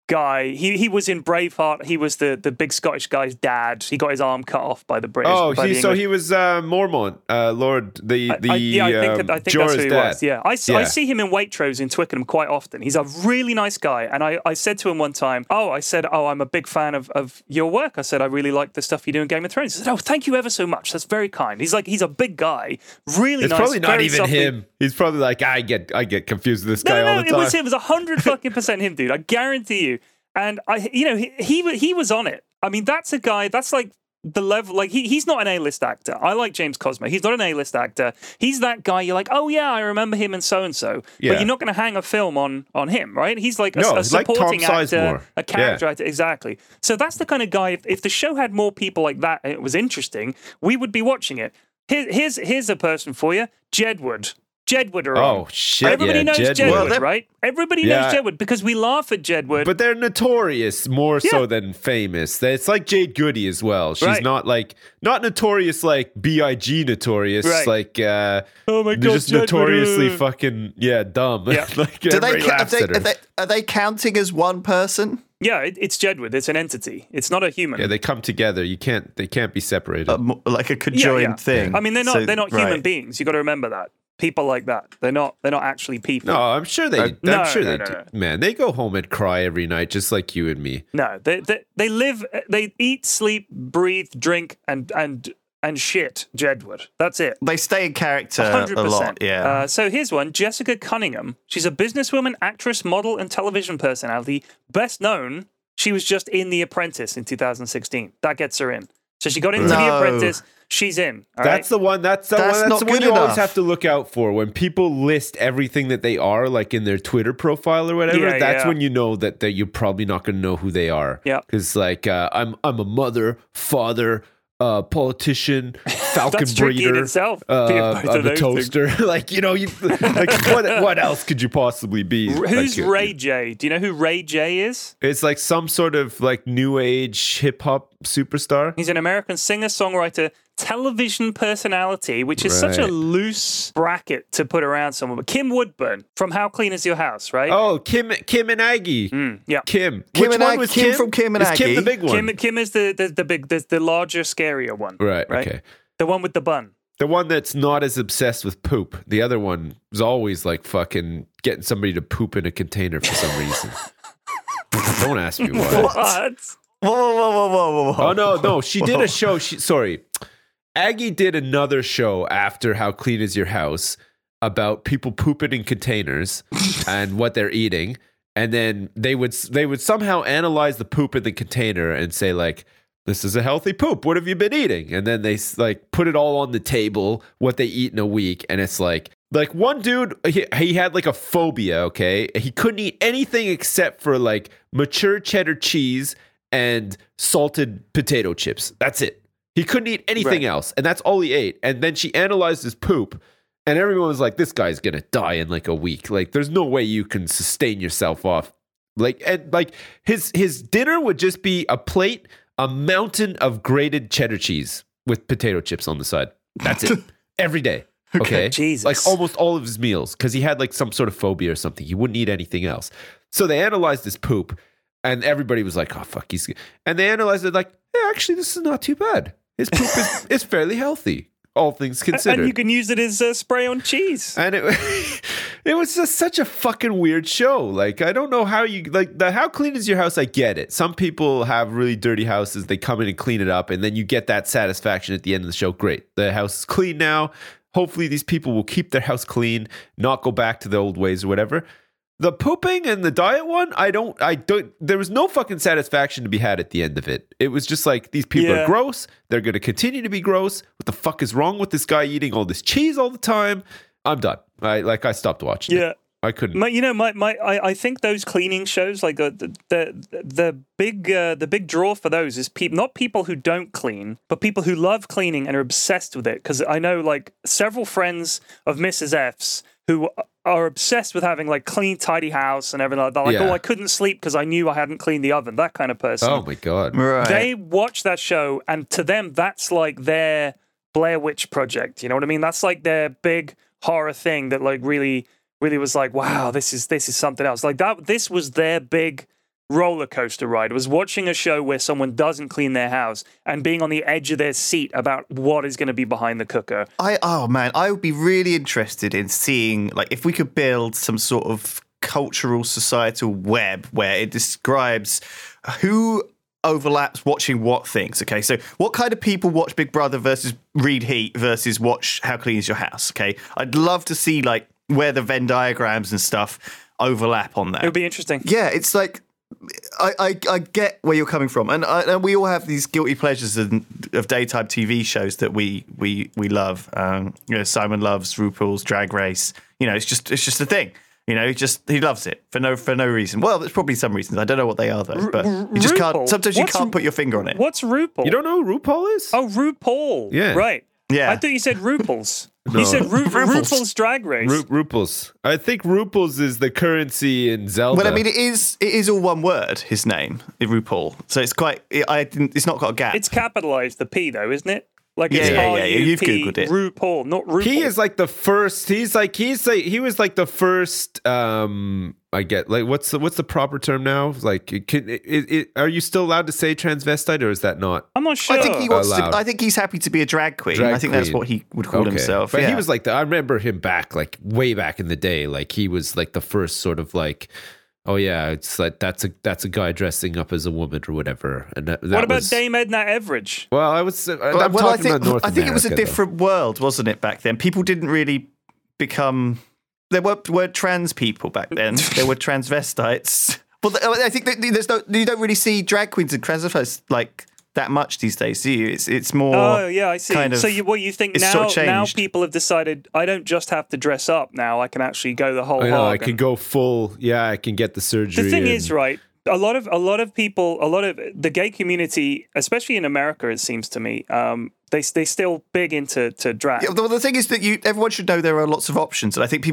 guy. He was in Braveheart. He was the big Scottish guy's dad. He got his arm cut off by the British. Oh, he was Mormont, Lord, the I think Jorah's that's who he dad. Was. Yeah. I see him in Waitrose in Twickenham quite often. He's a really nice guy. And I said to him one time, I'm a big fan of your work. I said, I really like the stuff you do in Game of Thrones. He said, oh, thank you ever so much. That's very kind. He's a big guy. Really it's nice. It's probably not even softly. Him. He's probably like, I get confused with this guy all the time. No, it was him. It was 100% him, dude. I guarantee you. And he was on it. I mean, that's a guy. That's like the level. Like he's not an A-list actor. I like James Cosmo. He's not an A-list actor. He's that guy. You're like, oh yeah, I remember him and so and so. But you're not going to hang a film on him, right? He's like a supporting like actor, Sizemore. A character actor, exactly. So that's the kind of guy. If the show had more people like that, and it was interesting, we would be watching it. Here's a person for you, Jedward. Jedward are on. Oh, shit. Everybody knows Jedward, right? Everybody knows Jedward because we laugh at Jedward. But they're notorious more so than famous. It's like Jade Goody as well. She's not notorious like B.I.G. notorious. Right. Like, oh my God, they're just Jedward. Notoriously fucking, dumb. Yeah. like, are they counting as one person? Yeah, it's Jedward. It's an entity. It's not a human. Yeah, they come together. They can't be separated. Like a conjoined thing. I mean, they're not human beings. You got to remember that. People like that. They're not actually people. No, I'm sure they do. Man, they go home and cry every night just like you and me. No, they live, they eat, sleep, breathe, drink and shit, Jedward. That's it. They stay in character 100%. A lot, yeah. So here's one, Jessica Cunningham. She's a businesswoman, actress, model and television personality, best known she was just in The Apprentice in 2016. That gets her in. So she got into The Apprentice. She's in. That's the one. That's the one you always have to look out for when people list everything that they are, like in their Twitter profile or whatever. Yeah, that's when you know that you're probably not going to know who they are. Yeah, because like I'm a mother, father, politician, falcon breeder, itself. I'm a toaster. Like you like what else could you possibly be? Who's like, Ray J? Do you know who Ray J is? It's like some sort of like new age hip hop superstar. He's an American singer, songwriter, television personality, which is such a loose bracket to put around someone. But Kim Woodburn from How Clean Is Your House, right? Oh, Kim and Aggie. Yeah, Kim. Which one was Kim? Kim from Kim and Aggie. Is Kim the big one? Kim is the larger, scarier one. Right. Okay. The one with the bun. The one that's not as obsessed with poop. The other one is always like fucking getting somebody to poop in a container for some reason. Don't ask me why. What? Whoa. Oh no. She did a show. Aggie did another show after How Clean Is Your House about people pooping in containers and what they're eating. And then they would somehow analyze the poop in the container and say like, this is a healthy poop. What have you been eating? And then they like put it all on the table, what they eat in a week. And it's like one dude, he had like a phobia, okay? He couldn't eat anything except for like mature cheddar cheese and salted potato chips. That's it. He couldn't eat anything else, and that's all he ate. And then she analyzed his poop, and everyone was like, this guy's going to die in like a week. Like, there's no way you can sustain yourself off. Like, and like his dinner would just be a plate, a mountain of grated cheddar cheese with potato chips on the side. That's it. Every day. Okay. Jesus. Like almost all of his meals, because he had like some sort of phobia or something. He wouldn't eat anything else. So they analyzed his poop, and everybody was like, oh, fuck, he's good. And they analyzed it like, yeah, actually, this is not too bad. His poop is fairly healthy, all things considered. And you can use it as a spray on cheese. And it was just such a fucking weird show. Like, I don't know how you... Like, how clean is your house? I get it. Some people have really dirty houses. They come in and clean it up, and then you get that satisfaction at the end of the show. Great. The house is clean now. Hopefully, these people will keep their house clean, not go back to the old ways or whatever. The pooping and the diet one, I don't, there was no fucking satisfaction to be had at the end of it. It was just like, these people are gross. They're going to continue to be gross. What the fuck is wrong with this guy eating all this cheese all the time? I'm done. I stopped watching it. I couldn't. I think those cleaning shows, like the big draw for those is not people who don't clean, but people who love cleaning and are obsessed with it. Because I know like several friends of Mrs. F's who are obsessed with having like clean, tidy house and everything like that. Like, oh, I couldn't sleep because I knew I hadn't cleaned the oven. That kind of person. Oh my God. Right. They watch that show, and to them, that's like their Blair Witch Project. You know what I mean? That's like their big horror thing that like really was like, wow, this is something else. Like that, this was their big roller coaster ride, was watching a show where someone doesn't clean their house and being on the edge of their seat about what is going to be behind the cooker. I would be really interested in seeing, like, if we could build some sort of cultural societal web where it describes who overlaps watching what things. Okay, so what kind of people watch Big Brother versus read Heat versus watch How Clean Is Your House? Okay, I'd love to see like where the Venn diagrams and stuff overlap on that. It would be interesting. Yeah, it's like I get where you're coming from, and we all have these guilty pleasures of daytime TV shows that we love. You know, Simon loves RuPaul's Drag Race. You know, it's just a thing. You know, he loves it for no reason. Well, there's probably some reasons. I don't know what they are though. But you just can't. Sometimes you can't put your finger on it. What's RuPaul? You don't know who RuPaul is? Oh, RuPaul. Yeah. Right. Yeah. I thought you said RuPaul's. No. You said RuPaul's Drag Race. RuPaul's. I think RuPaul's is the currency in Zelda. Well, I mean, it is all one word. His name, RuPaul. So it's quite. It's not got a gap. It's capitalized the P though, isn't it? Like it's R-U-P, you've Googled it. RuPaul, not RuPaul. He is like the first. He was like the first. I get like what's the proper term now? Like, are you still allowed to say transvestite, or is that not? I'm not sure. I think he wants allowed. I think he's happy to be a drag queen. I think that's what he would call himself. But he was like I remember him back, like way back in the day. Like he was like the first sort of like. Oh yeah, it's like that's a guy dressing up as a woman or whatever. And what about Dame Edna Everage? Well, I'm talking about North America. I think it was a different world, wasn't it, back then? People didn't really become. There were trans people back then. There were transvestites. Well, I think there's no. You don't really see drag queens and transvestites like that much these days, do you? It's more. Oh yeah, I see. Kind of, so you think now? Sort of now people have decided I don't just have to dress up. Now I can actually go the whole. I can go full. Yeah, I can get the surgery. The thing is, right? A lot of people, a lot of the gay community, especially in America, it seems to me, they still big into drag. Yeah, the thing is that everyone should know there are lots of options, and I think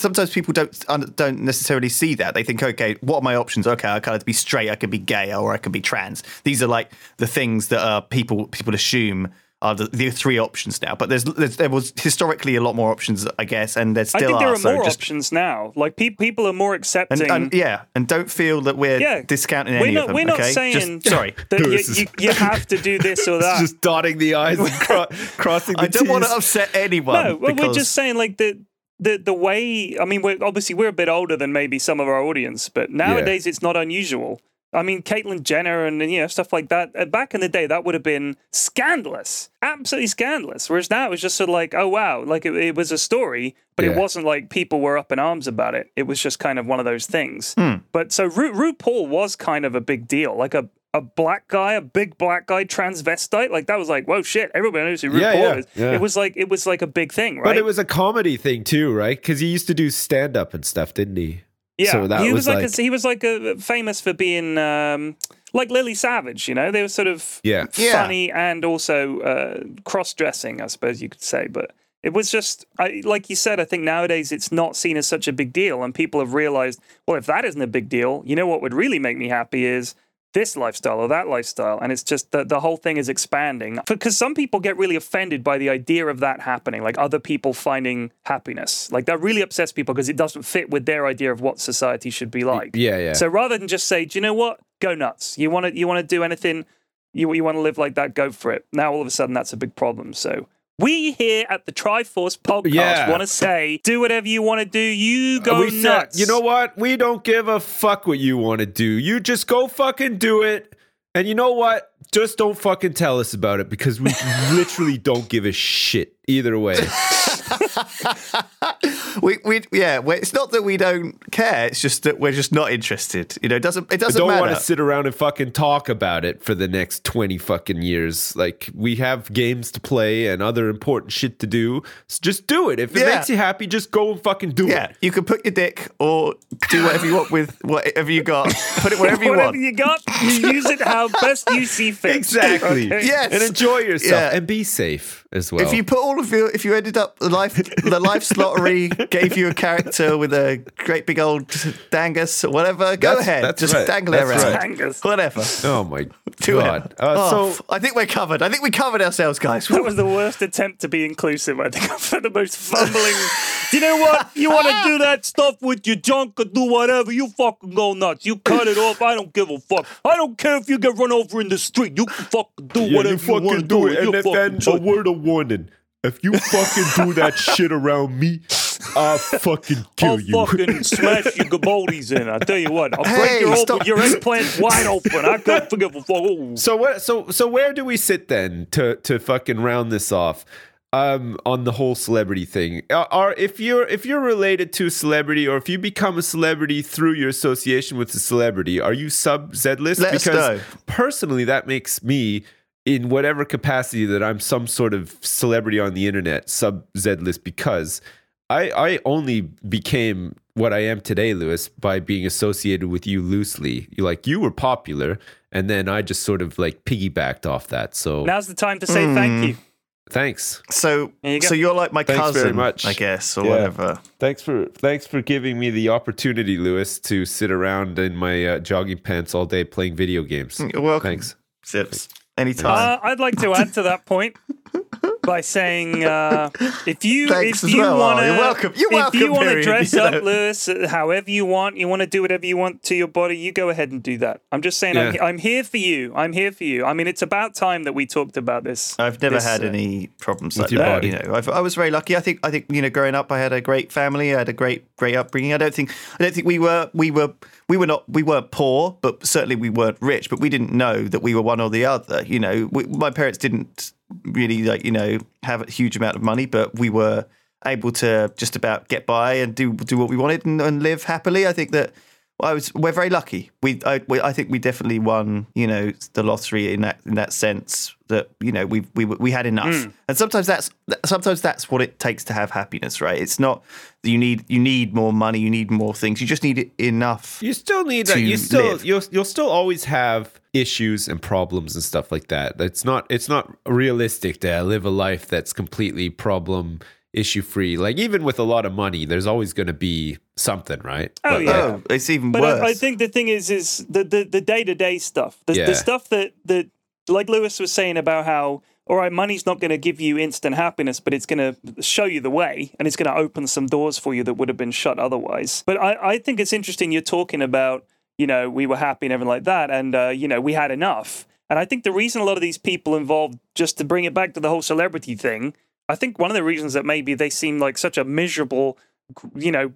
sometimes people don't necessarily see that. They think, okay, what are my options? Okay, I can either be straight, I can be gay, or I can be trans. These are like the things that people assume are the three options now. But there was historically a lot more options, I guess, and there still are. I think there are more options now. Like people are more accepting. And don't feel that we're discounting any of them. We're not saying that you have to do this or that. Just dotting the I's and crossing the T's. I don't want to upset anyone. No, we're just saying like the way, I mean, we're obviously a bit older than maybe some of our audience, but nowadays it's not unusual. I mean, Caitlyn Jenner and, you know, stuff like that. Back in the day, that would have been scandalous, absolutely scandalous. Whereas now it was just sort of like, oh, wow, like it was a story, but it wasn't like people were up in arms about it. It was just kind of one of those things. Mm. But so RuPaul was kind of a big deal, like a black guy, a big black guy, transvestite. Like that was like, whoa, shit, everybody knows who RuPaul is. Yeah. It was like a big thing, right? But it was a comedy thing too, right? Because he used to do stand-up and stuff, didn't he? Yeah, so that he was famous for being like Lily Savage, you know. They were sort of funny and also cross-dressing, I suppose you could say. But it was just, like you said, I think nowadays it's not seen as such a big deal. And people have realized, well, if that isn't a big deal, you know what would really make me happy is this lifestyle or that lifestyle. And it's just that the whole thing is expanding. Because some people get really offended by the idea of that happening, like other people finding happiness. Like that really upsets people because it doesn't fit with their idea of what society should be like. Yeah, yeah. So rather than just say, do you know what? Go nuts. You want to do anything, you want to live like that, go for it. Now all of a sudden that's a big problem. So we here at the Triforce podcast want to say, do whatever you want to do. You go nuts. You know what? We don't give a fuck what you want to do. You just go fucking do it. And you know what? Just don't fucking tell us about it because we literally don't give a shit either way. It's not that we don't care. It's just that we're just not interested. You know, it doesn't matter. I don't want to sit around and fucking talk about it for the next 20 fucking years. Like, we have games to play and other important shit to do. So just do it. If it makes you happy, just go and fucking do it. Yeah, you can put your dick or do whatever you want with whatever you got. Put it wherever you want. Whatever you got, you use it how best you see fit. Exactly. Okay. Yes. And enjoy yourself and be safe as well. If you put all of your, if you ended up the life's lottery gave you a character with a great big old dangus or whatever, go ahead. That's just right. Dangle it around. Right. Dangus. Whatever. Oh my God. I think we're covered. I think we covered ourselves, guys. That was the worst attempt to be inclusive. I think I've had the most fumbling. You know what? You want to do that stuff with your junk or do whatever, you fucking go nuts. You cut it off. I don't give a fuck. I don't care if you get run over in the street. You can fucking do whatever you want to do. And then a word of warning. If you fucking do that shit around me, I'll fucking kill you. I'll fucking smash your Gabaldis in. I tell you what, I'll break your eggplant wide open. I can't forgive a fuck. Ooh. So where do we sit then to fucking round this off? On the whole celebrity thing, or if you're related to a celebrity, or if you become a celebrity through your association with a celebrity, are you sub Z-list? Because personally, that makes me, in whatever capacity that I'm some sort of celebrity on the internet, sub Z-list, because I only became what I am today, Lewis, by being associated with you loosely. You were popular, and then I just sort of piggybacked off that. So now's the time to say thank you. Thanks. So you're like my cousin, very much. I guess, or whatever. Thanks for giving me the opportunity, Lewis, to sit around in my jogging pants all day playing video games. You're welcome. Thanks. Sips. Anytime. I'd like to add to that point by saying, if you want to dress up, Lewis, however you want to do whatever you want to your body, you go ahead and do that. I'm just saying, yeah. I'm here for you. I mean, it's about time that we talked about this. I've never had any problems like that. Body. You know, I was very lucky. I think you know, growing up, I had a great family. I had a great upbringing. I don't think we weren't poor, but certainly we weren't rich. But we didn't know that we were one or the other. You know, my parents didn't really have a huge amount of money, but we were able to just about get by and do what we wanted and live happily. I think that we're very lucky. I think we definitely won the lottery in that sense, that we had enough. And sometimes that's what it takes to have happiness, right? It's not that you need more money, you need more things. You just need enough. You still need that. You'll still always have issues and problems and stuff like that. It's not realistic to live a life that's completely problem issue free. Like, even with a lot of money, there's always going to be something, right? Oh, but, yeah. It's even worse. I think the thing is the day-to-day stuff. The stuff that, like Lewis was saying about how, all right, money's not going to give you instant happiness, but it's going to show you the way, and it's going to open some doors for you that would have been shut otherwise. But I think it's interesting you're talking about, we were happy and everything like that, and, we had enough. And I think the reason a lot of these people involved, just to bring it back to the whole celebrity thing, I think one of the reasons that maybe they seem like such a miserable,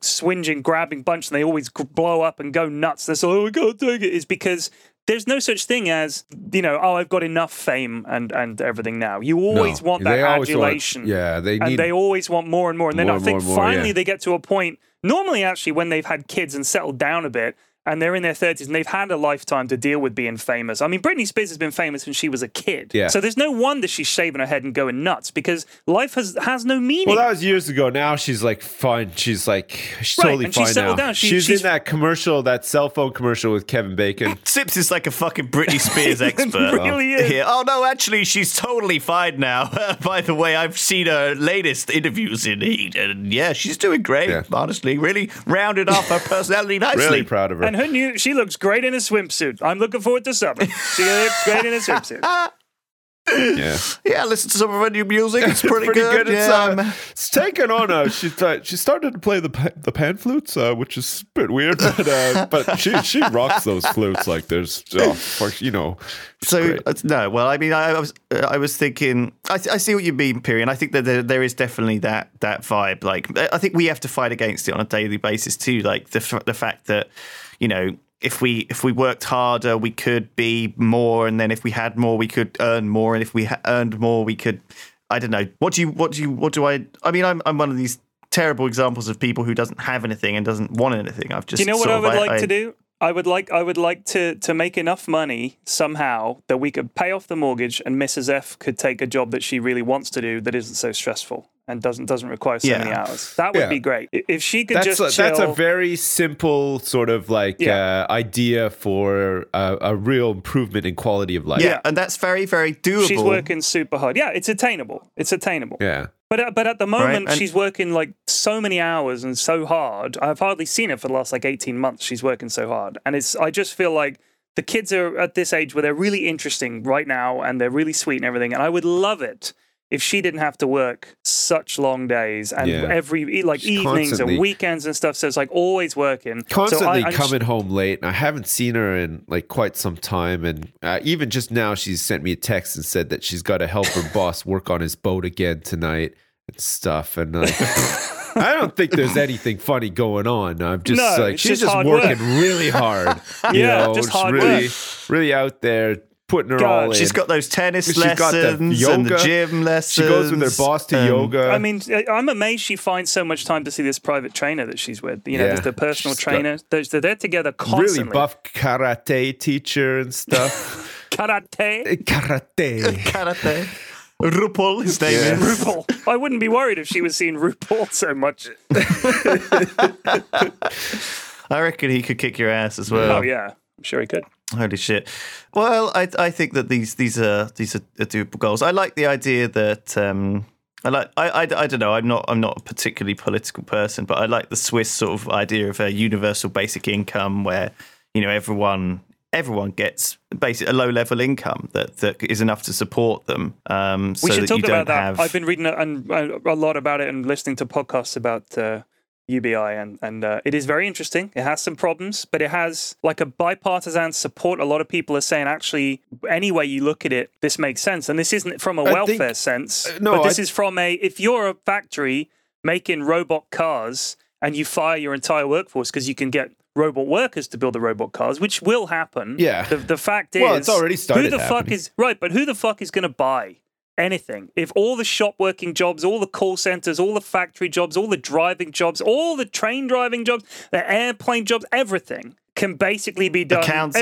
swinging, grabbing bunch, and they always blow up and go nuts, and they're so, oh, I can't take it, is because there's no such thing as, I've got enough fame and everything now. You always want that adulation. They always want more and more. And then I think finally they get to a point, normally actually when they've had kids and settled down a bit, and they're in their 30s, and they've had a lifetime to deal with being famous. I mean, Britney Spears has been famous when she was a kid. Yeah. So there's no wonder she's shaving her head and going nuts, because life has no meaning. Well, that was years ago. Now she's fine. She's totally fine now. She's settled down. She's in that commercial, that cell phone commercial with Kevin Bacon. Sips is like a fucking Britney Spears expert. Really is. Here. Oh, no, actually, she's totally fine now. By the way, I've seen her latest interviews in Heat, and she's doing great, honestly. Really rounded off her personality nicely. Really proud of her. And she looks great in a swimsuit. I'm looking forward to summer. She looks great in a swimsuit. Yeah, listen to some of her new music. It's pretty good. It's taken on her. She started to play the pan flutes, which is a bit weird, but she rocks those flutes like there's, So no, well, I mean, I was thinking, I see what you mean, Piri, and I think that there is definitely that vibe. Like, I think we have to fight against it on a daily basis too. Like the fact that if we worked harder, we could be more, and then if we had more, we could earn more, and if we earned more, we could I don't know. What do I mean, I'm one of these terrible examples of people who doesn't have anything and doesn't want anything. I've just, do you know what I would like to do? I would like to make enough money somehow that we could pay off the mortgage and Mrs. F could take a job that she really wants to do that isn't so stressful and doesn't require so many hours. That would be great. If she could chill. That's a very simple sort of idea for a real improvement in quality of life. Yeah, and that's very, very doable. She's working super hard. Yeah, it's attainable. Yeah. But at the moment, she's working like so many hours and so hard. I've hardly seen her for the last 18 months. She's working so hard. And I just feel like the kids are at this age where they're really interesting right now and they're really sweet and everything. And I would love it if she didn't have to work such long days and every evenings and weekends and stuff. So it's always working. Constantly coming home late. And I haven't seen her in quite some time. And even just now, she sent me a text and said that she's got to help her boss work on his boat again tonight and stuff. And I don't think there's anything funny going on. I'm just she's just working really hard. Just hard work. Really out there. Putting her all in. She's got those tennis lessons, yoga, and the gym lessons. She goes with her boss to yoga. I mean, I'm amazed she finds so much time to see this private trainer that she's with. You know, there's the personal trainer. They're together constantly. Really buff karate teacher and stuff. Karate. RuPaul, his name is RuPaul. I wouldn't be worried if she was seeing RuPaul so much. I reckon he could kick your ass as well. Oh yeah, I'm sure he could. Holy shit! Well, I think that these are doable goals. I like the idea that I don't know. I'm not a particularly political person, but I like the Swiss sort of idea of a universal basic income where everyone gets a low level income that is enough to support them. I've been reading a lot about it and listening to podcasts about. UBI and it is very interesting. It has some problems, but it has a bipartisan support. A lot of people are saying actually any way you look at it, this makes sense. And this isn't from a welfare sense, but this is from if you're a factory making robot cars and you fire your entire workforce because you can get robot workers to build the robot cars, which will happen. Yeah. The fact is, it's already started. Who the fuck is going to buy anything? If all the shop working jobs, all the call centers, all the factory jobs, all the driving jobs, all the train driving jobs, the airplane jobs, everything can basically be done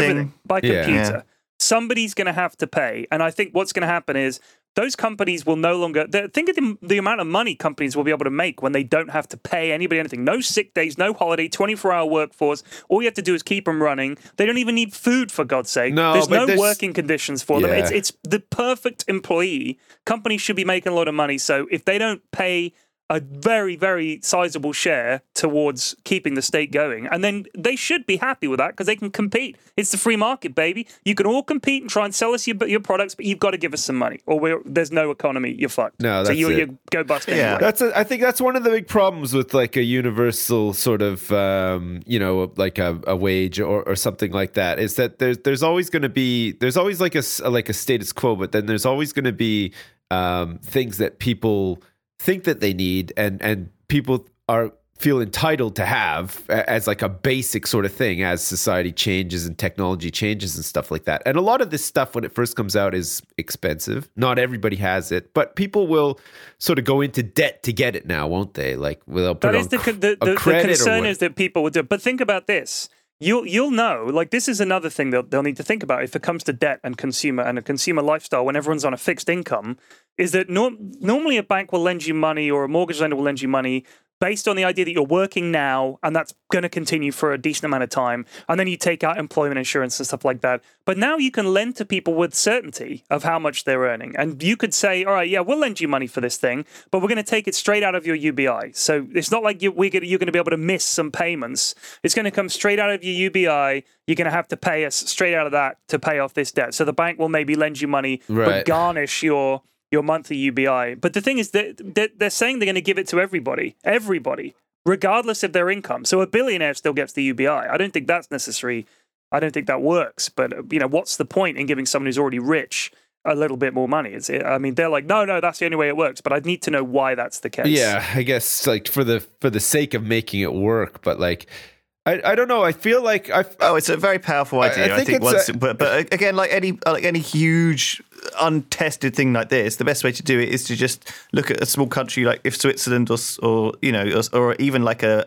by computer. Yeah. Somebody's going to have to pay. And I think what's going to happen is those companies will no longer... Think of the amount of money companies will be able to make when they don't have to pay anybody anything. No sick days, no holiday, 24-hour workforce. All you have to do is keep them running. They don't even need food, for God's sake. There's working conditions for them. It's the perfect employee. Companies should be making a lot of money. So if they don't pay a very, very sizable share towards keeping the state going, and then they should be happy with that because they can compete. It's the free market, baby. You can all compete and try and sell us your products, but you've got to give us some money, or there's no economy. You're fucked. No, that's you go bust. Anyway. Yeah, I think that's one of the big problems with a universal sort of a wage or something like that is that there's always a status quo, but then there's always going to be things that people think that they need and people feel entitled to have as a basic sort of thing as society changes and technology changes and stuff like that. And a lot of this stuff when it first comes out is expensive. Not everybody has it, but people will sort of go into debt to get it now, won't they? The concern is that people will do it. But think about this. You'll know, this is another thing that they'll need to think about if it comes to debt and consumer lifestyle when everyone's on a fixed income, is that normally a bank will lend you money or a mortgage lender will lend you money based on the idea that you're working now and that's going to continue for a decent amount of time. And then you take out employment insurance and stuff like that. But now you can lend to people with certainty of how much they're earning. And you could say, all right, yeah, we'll lend you money for this thing, but we're going to take it straight out of your UBI. So it's not like you're going to be able to miss some payments. It's going to come straight out of your UBI. You're going to have to pay us straight out of that to pay off this debt. So the bank will maybe lend you money, but garnish your monthly UBI. But the thing is that they're saying they're going to give it to everybody, regardless of their income. So a billionaire still gets the UBI. I don't think that's necessary. I don't think that works. But, what's the point in giving someone who's already rich a little bit more money? They're like, no, that's the only way it works. But I'd need to know why that's the case. Yeah, I guess for the sake of making it work. But I don't know. I feel like it's a very powerful idea. I think once, but again, like any huge untested thing like this, the best way to do it is to just look at a small country like if Switzerland or you know, or even like a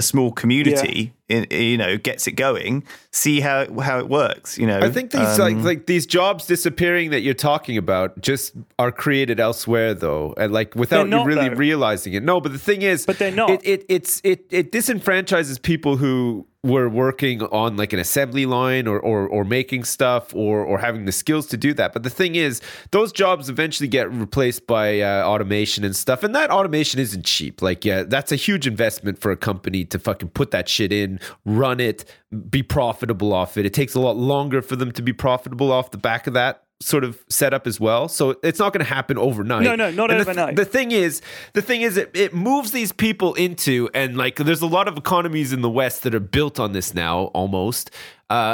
small community, in, you know, gets it going, see how it works, you know. I think these like these jobs disappearing that you're talking about just are created elsewhere though, and like without you really realizing it. No, but the thing is, but they're not. It disenfranchises people who were working on like an assembly line or making stuff or having the skills to do that. But the thing is, those jobs eventually get replaced by automation and stuff. And that automation isn't cheap. Like, yeah, that's a huge investment for a company to fucking put that shit in, run it, be profitable off it. It takes a lot longer for them to be profitable off the back of that sort of setup as well. So it's not going to happen overnight. No, not overnight. The thing is, it moves these people into, and like there's a lot of economies in the West that are built on this now almost,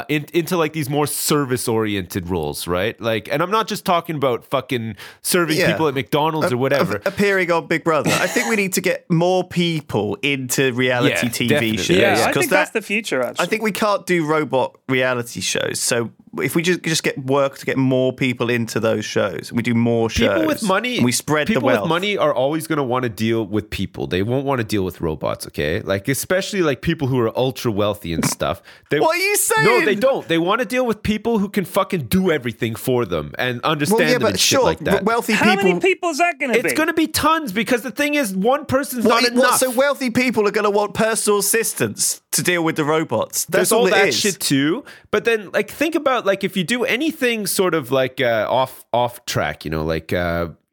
into like these more service oriented roles, right? Like, and I'm not just talking about fucking serving people at McDonald's or whatever. Appearing on Big Brother. I think we need to get more people into reality TV shows. Yeah, I think that's the future, actually. I think we can't do robot reality shows. So if we just get work to get more people into those shows, we do more shows. People with money. We spread the wealth. People with money are always going to want to deal with people. They won't want to deal with robots, okay? Like, especially like people who are ultra wealthy and stuff. What are you saying? No, they don't. They want to deal with people who can fucking do everything for them and understand them and shit like that. Wealthy people. How many people is that going to be? It's going to be tons, because the thing is, one person's not enough. So wealthy people are going to want personal assistants to deal with the robots. That's all that is. Shit too. But then, like, think about like if you do anything sort of like off track, you know, like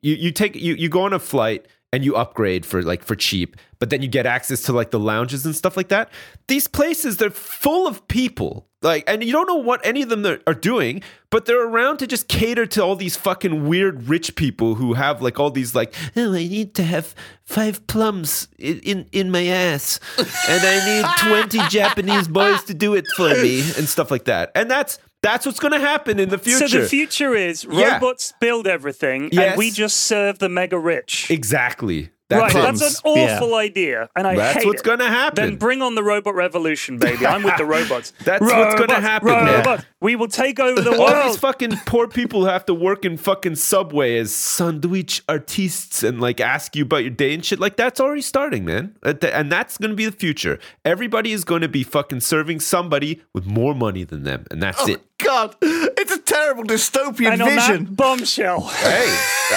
you go on a flight and you upgrade for cheap, but then you get access to like the lounges and stuff like that. These places, they're full of people. Like, and you don't know what any of them are doing, but they're around to just cater to all these fucking weird rich people who have like all these like, oh, I need to have 5 plums in my ass, and I need 20 Japanese boys to do it for me and stuff like that. And that's what's going to happen in the future. So the future is robots build everything, and we just serve the mega rich. Exactly. That's an awful idea, and I hate it. That's what's going to happen. Then bring on the robot revolution, baby. I'm with the robots. That's what's going to happen. Robots. We will take over the world. All these fucking poor people have to work in fucking Subway as sandwich artists and like ask you about your day and shit. Like, that's already starting, man. And that's going to be the future. Everybody is going to be fucking serving somebody with more money than them, and that's it. God, it's a terrible dystopian vision. On that bombshell. Hey,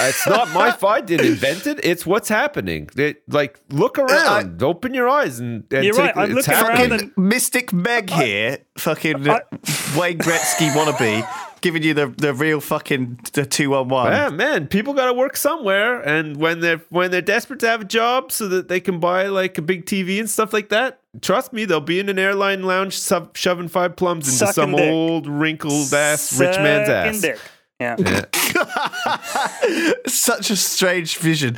it's not my fault. Didn't invent it. It's what's happening. Look around, open your eyes, and you're right. I'm looking around. And Mystic Meg here, fucking Wayne Gretzky wannabe, giving you the real fucking the 211. Yeah, man, people got to work somewhere, and when they're desperate to have a job so that they can buy like a big TV and stuff like that. Trust me, they'll be in an airline lounge shoving 5 plums into some old wrinkled-ass rich man's ass. Dick. Yeah. Such a strange vision.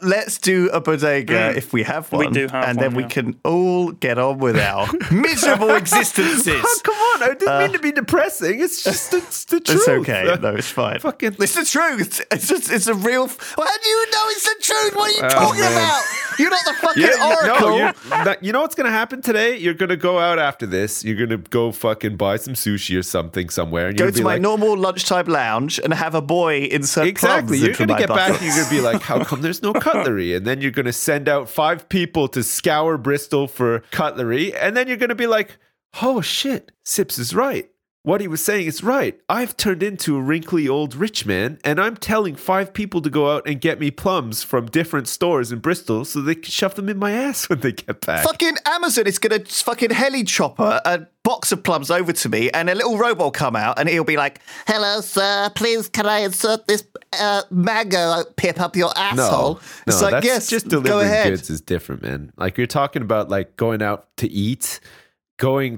Let's do a bodega if we have one. We do have and one, then we can all get on with our miserable existences. Oh, come on, I didn't mean to be depressing. It's just the truth. It's okay. No, it's fine. It's the truth. It's a real... Well, how do you know it's the truth? What are you talking about? You're not the fucking oracle. You know what's going to happen today? You're going to go out after this. You're going to go fucking buy some sushi or something somewhere. And go to my normal lunchtime lounge and have a boy insert plums into my bucket. You're going to get back and you're going to be like, how come there's no cutlery? And then you're going to send out 5 people to scour Bristol for cutlery. And then you're going to be like, oh shit, Sips is right. What he was saying is right. I've turned into a wrinkly old rich man, and I'm telling 5 people to go out and get me plums from different stores in Bristol so they can shove them in my ass when they get back. Fucking Amazon is going to fucking heli-chopper a box of plums over to me, and a little robot will come out, and he'll be like, hello, sir, please can I insert this mango pip up your asshole? No, it's like, yes, just delivering goods is different, man. Like, you're talking about, like, going out to eat,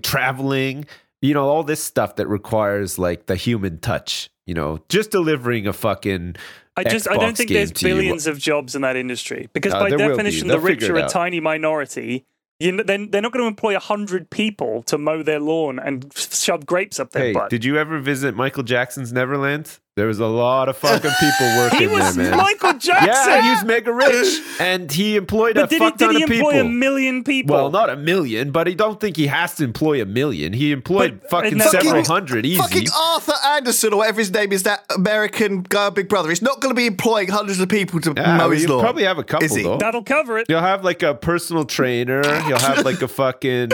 traveling... You know, all this stuff that requires, like, the human touch, you know, just delivering a fucking I don't think there's billions of jobs in that industry. Because by definition, the rich are a tiny minority. You know, they're not going to employ 100 people to mow their lawn and shove grapes up their butt. Did you ever visit Michael Jackson's Neverland? There was a lot of fucking people working there, man. He was Michael Jackson. Yeah, he was mega rich, and he employed a fuck ton of people. Did he employ 1 million people? Well, not 1 million, but I don't think he has to employ 1 million. He employed several hundred easy. Fucking Arthur Anderson, or whatever his name is, that American guy, Big Brother. He's not going to be employing hundreds of people to mow his lawn. He'll probably have a couple, though. That'll cover it. You'll have like a personal trainer. You'll have like a fucking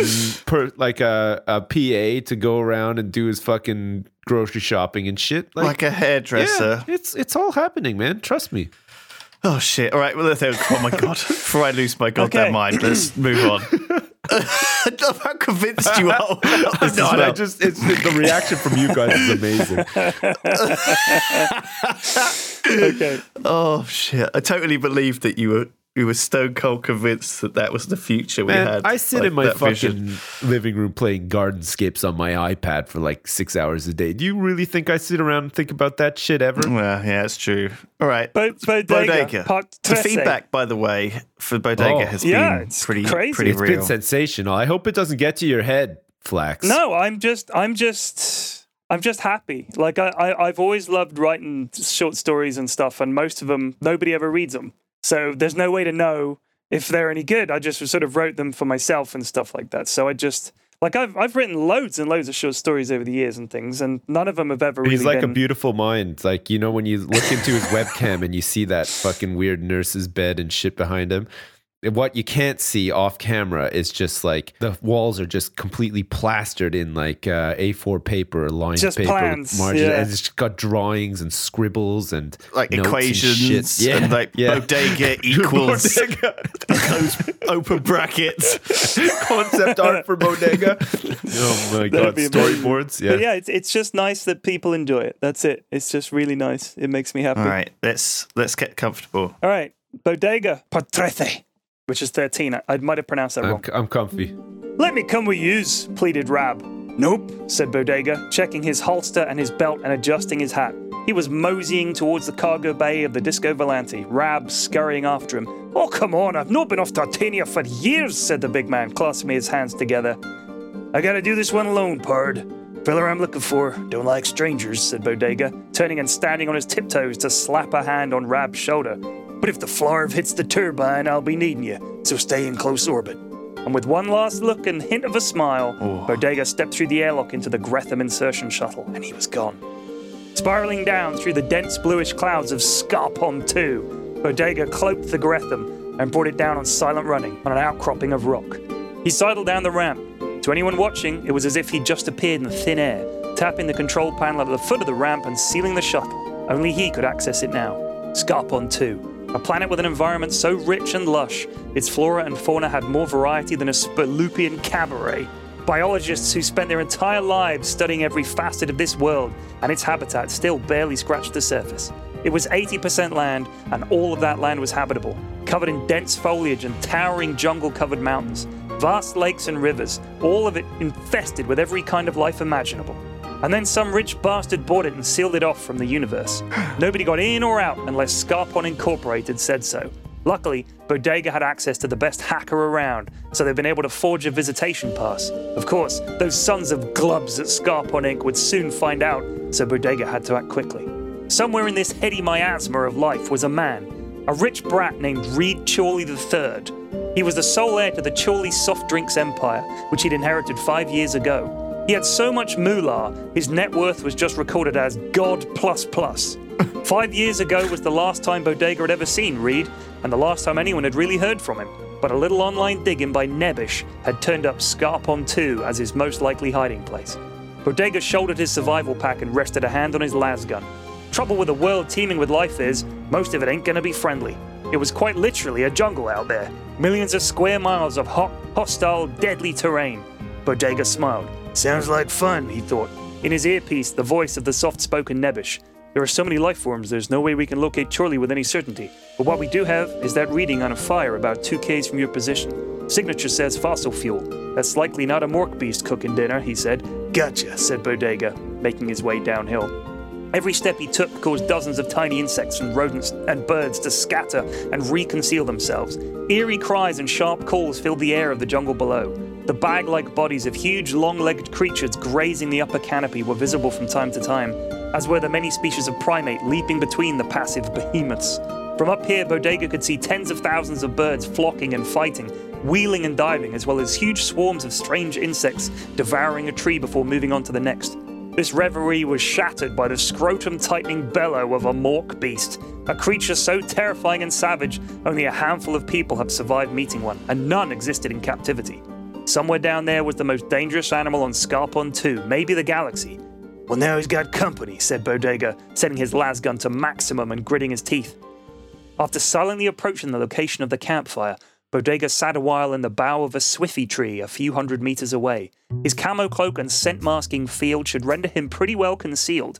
a PA to go around and do his fucking grocery shopping and shit, like a hairdresser. Yeah, it's all happening, man, trust me. Oh shit, all right, well, oh my god, before I lose my goddamn mind, let's move on. I love how convinced you are. It's the reaction from you guys is amazing. Okay. Oh shit, I totally believed that we were stone cold convinced that was the future we had. I sit in my fucking living room playing Gardenscapes on my iPad for like 6 hours a day. Do you really think I sit around and think about that shit ever? Well, yeah, it's true. All right. Bodega. The feedback, by the way, for Bodega has been pretty real. It's been sensational. I hope it doesn't get to your head, Flax. No, I'm just happy. Like I've always loved writing short stories and stuff, and most of them, nobody ever reads them. So there's no way to know if they're any good. I just sort of wrote them for myself and stuff like that. So I just, like, I've written loads and loads of short stories over the years and things, and none of them have ever really been... a beautiful mind. Like, you know, when you look into his webcam and you see that fucking weird nurse's bed and shit behind him, what you can't see off camera is just like the walls are just completely plastered in like A4 paper, lined just paper, plans, margin, and it's just got drawings and scribbles and like equations, and like Bodega equals open brackets concept art for Bodega. Oh my god, storyboards! Yeah, but yeah, it's just nice that people enjoy it. That's it. It's just really nice. It makes me happy. All right, let's get comfortable. All right, Bodega Patrese. Which is 13. I might have pronounced that wrong. I'm comfy. Let me come with yous, pleaded Rab. Nope, said Bodega, checking his holster and his belt and adjusting his hat. He was moseying towards the cargo bay of the Disco Volante, Rab scurrying after him. Oh, come on, I've not been off Tartania for years, said the big man, clasping his hands together. I gotta do this one alone, pard. Filler I'm looking for. Don't like strangers, said Bodega, turning and standing on his tiptoes to slap a hand on Rab's shoulder. But if the flarv hits the turbine, I'll be needing you, so stay in close orbit. And with one last look and hint of a smile, Bodega stepped through the airlock into the Gretham insertion shuttle, and he was gone. Spiraling down through the dense bluish clouds of Scarpon Two, Bodega cloaked the Gretham and brought it down on silent running on an outcropping of rock. He sidled down the ramp. To anyone watching, it was as if he just appeared in the thin air, tapping the control panel at the foot of the ramp and sealing the shuttle. Only he could access it now. Scarpon Two. A planet with an environment so rich and lush, its flora and fauna had more variety than a Spurlupian cabaret. Biologists who spent their entire lives studying every facet of this world and its habitat still barely scratched the surface. It was 80% land, and all of that land was habitable, covered in dense foliage and towering jungle-covered mountains, vast lakes and rivers, all of it infested with every kind of life imaginable. And then some rich bastard bought it and sealed it off from the universe. Nobody got in or out unless Scarpon Incorporated said so. Luckily, Bodega had access to the best hacker around, so they've been able to forge a visitation pass. Of course, those sons of glubs at Scarpon Inc. would soon find out, so Bodega had to act quickly. Somewhere in this heady miasma of life was a man, a rich brat named Reed Chorley III. He was the sole heir to the Chorley soft drinks empire, which he'd inherited 5 years ago. He had so much moolah, his net worth was just recorded as God++. 5 years ago was the last time Bodega had ever seen Reed, and the last time anyone had really heard from him. But a little online digging by Nebish had turned up Scarpon 2 as his most likely hiding place. Bodega shouldered his survival pack and rested a hand on his lasgun. Trouble with a world teeming with life is, most of it ain't gonna be friendly. It was quite literally a jungle out there. Millions of square miles of hot, hostile, deadly terrain. Bodega smiled. Sounds like fun, he thought. In his earpiece, the voice of the soft-spoken Nebish. There are so many life forms, there's no way we can locate Chorley with any certainty. But what we do have is that reading on a fire about 2 k's from your position. Signature says fossil fuel. That's likely not a Mork beast cooking dinner, he said. Gotcha, said Bodega, making his way downhill. Every step he took caused dozens of tiny insects and rodents and birds to scatter and reconceal themselves. Eerie cries and sharp calls filled the air of the jungle below. The bag-like bodies of huge, long-legged creatures grazing the upper canopy were visible from time to time. as were the many species of primate leaping between the passive behemoths. From up here, Bodega could see tens of thousands of birds flocking and fighting, wheeling and diving, as well as huge swarms of strange insects devouring a tree before moving on to the next. This reverie was shattered by the scrotum-tightening bellow of a mork beast, a creature so terrifying and savage, only a handful of people have survived meeting one, and none existed in captivity. Somewhere down there was the most dangerous animal on Scarpon Two, maybe the galaxy. "Well, now he's got company," said Bodega, setting his lasgun to maximum and gritting his teeth. After silently approaching the location of the campfire, Bodega sat a while in the bough of a swiffy tree a few hundred meters away. His camo cloak and scent-masking field should render him pretty well concealed.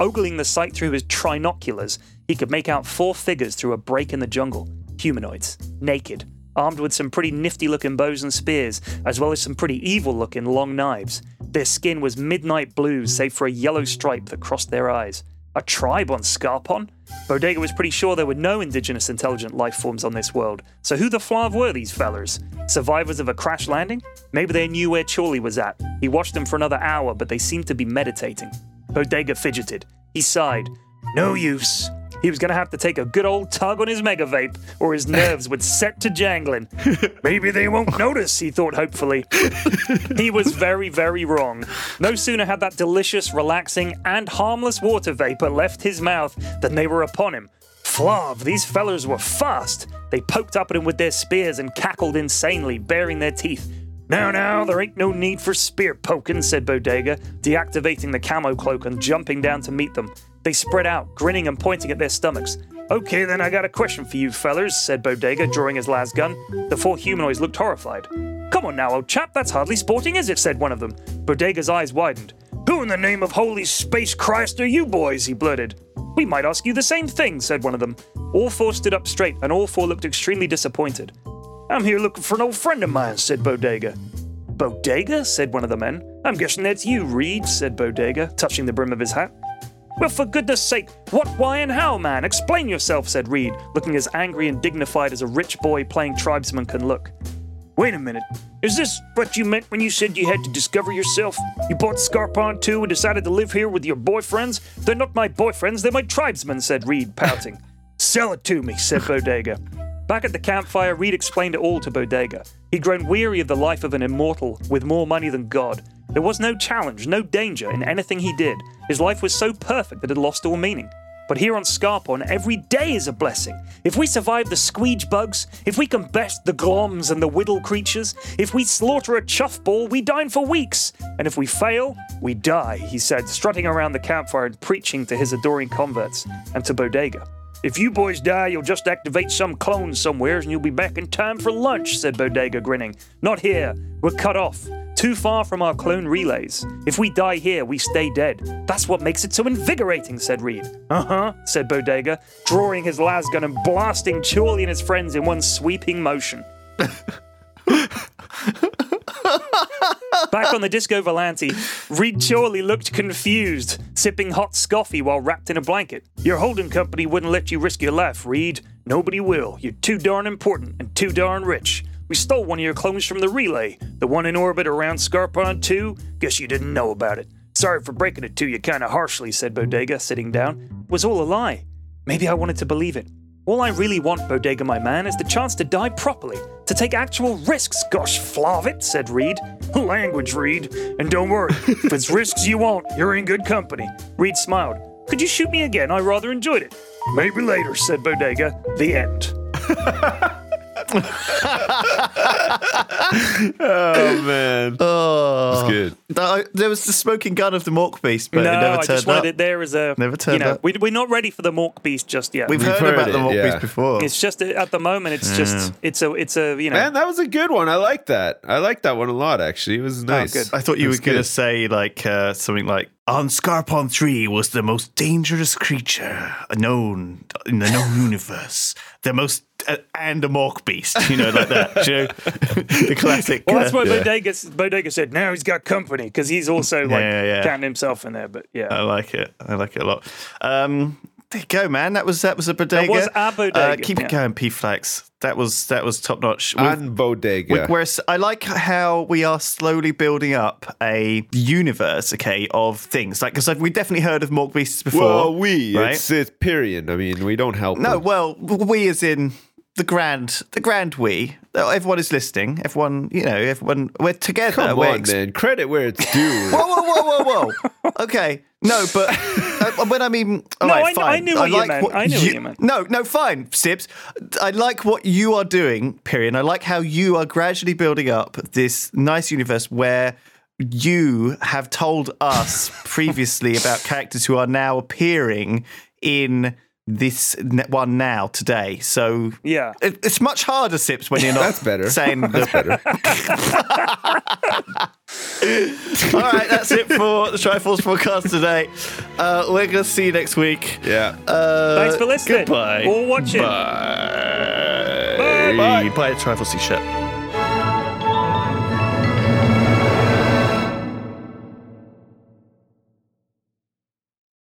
Ogling the sight through his trinoculars, he could make out four figures through a break in the jungle. Humanoids. Naked. Armed with some pretty nifty-looking bows and spears, as well as some pretty evil-looking long knives. Their skin was midnight blue, save for a yellow stripe that crossed their eyes. A tribe on Scarpon? Bodega was pretty sure there were no indigenous intelligent life forms on this world, so who the flav were these fellas? Survivors of a crash landing? Maybe they knew where Chorley was at. He watched them for another hour, but they seemed to be meditating. Bodega fidgeted. He sighed. No use. He was going to have to take a good old tug on his mega vape, or his nerves would set to jangling. Maybe they won't notice, he thought hopefully. He was very, very wrong. No sooner had that delicious, relaxing, and harmless water vapor left his mouth than they were upon him. Flav, these fellers were fast. They poked up at him with their spears and cackled insanely, baring their teeth. Now, there ain't no need for spear poking, said Bodega, deactivating the camo cloak and jumping down to meet them. They spread out, grinning and pointing at their stomachs. Okay then, I got a question for you fellers, said Bodega, drawing his lasgun. The four humanoids looked horrified. Come on now, old chap, that's hardly sporting, is it? Said one of them. Bodega's eyes widened. Who in the name of holy space Christ are you boys? He blurted. We might ask you the same thing, said one of them. All four stood up straight, and all four looked extremely disappointed. I'm here looking for an old friend of mine, said Bodega. Bodega? Said one of the men. I'm guessing that's you, Reed, said Bodega, touching the brim of his hat. Well, for goodness sake, what, why, and how, man? Explain yourself, said Reed, looking as angry and dignified as a rich boy playing tribesman can look. Wait a minute. Is this what you meant when you said you had to discover yourself? You bought Scarpon Two and decided to live here with your boyfriends? They're not my boyfriends, they're my tribesmen, said Reed, pouting. Sell it to me, said Bodega. Back at the campfire, Reed explained it all to Bodega. He'd grown weary of the life of an immortal with more money than God. There was no challenge, no danger in anything he did. His life was so perfect that it lost all meaning. But here on Scarpon, every day is a blessing. If we survive the squeege bugs, if we can best the gloms and the whittle creatures, if we slaughter a chuff ball, we dine for weeks. And if we fail, we die, he said, strutting around the campfire and preaching to his adoring converts and to Bodega. If you boys die, you'll just activate some clone somewheres and you'll be back in time for lunch, said Bodega, grinning. Not here. We're cut off. Too far from our clone relays. If we die here, we stay dead. That's what makes it so invigorating, said Reed. Uh-huh, said Bodega, drawing his lasgun and blasting Chorley and his friends in one sweeping motion. Back on the Disco Volante, Reed Chorley looked confused, sipping hot scoffy while wrapped in a blanket. Your holding company wouldn't let you risk your life, Reed. Nobody will. You're too darn important and too darn rich. We stole one of your clones from the relay, the one in orbit around Scarpon 2. Guess you didn't know about it. Sorry for breaking it to you kinda harshly, said Bodega, sitting down. It was all a lie. Maybe I wanted to believe it. All I really want, Bodega, my man, is the chance to die properly. To take actual risks, gosh flav it, said Reed. Language, Reed. And don't worry, if it's risks you want, you're in good company. Reed smiled. Could you shoot me again? I rather enjoyed it. Maybe later, said Bodega. The end. Oh, man. Oh. It was good. There was the smoking gun of the Mork Beast, but it never turned up. No, I just wanted it there as a... Never turned up. We're not ready for the Mork Beast just yet. We've heard about the Mork Beast before. It's just, at the moment, it's just... It's a, you know... Man, that was a good one. I like that. I like that one a lot, actually. It was nice. Oh, I thought you were going to say, like, something like, on Scarpon 3 was the most dangerous creature known in the known universe. The most... and a Mork Beast, you know, like that. You know? The classic. Well, that's why Bodega said, now he's got company, because he's also counting himself in there. But yeah, I like it. I like it a lot. There you go, man. That was a bodega. That was a bodega. Keep it going, P-Flex. That was top notch. And bodega. I like how we are slowly building up a universe, okay, of things. Like, because we definitely heard of Mork Beasts before. Well, right? It's period. I mean, we don't help. No, them. Well, we as in the grand we. Everyone is listening. Everyone. We're together. Come on, then. Credit where it's due. Whoa. Okay. No, but when I mean... I knew what you meant. I knew what you meant. No, fine, Sibs. I like what you are doing, period. And I like how you are gradually building up this nice universe where you have told us previously about characters who are now appearing in... this one now today, so yeah, it's much harder, Sips, when you're not that's better. Saying that's better. All right, that's it for the Triforce podcast today. We're gonna see you next week. Yeah. Thanks for listening. Goodbye. Or watching. Bye. Bye. Buy a Triforce t-shirt.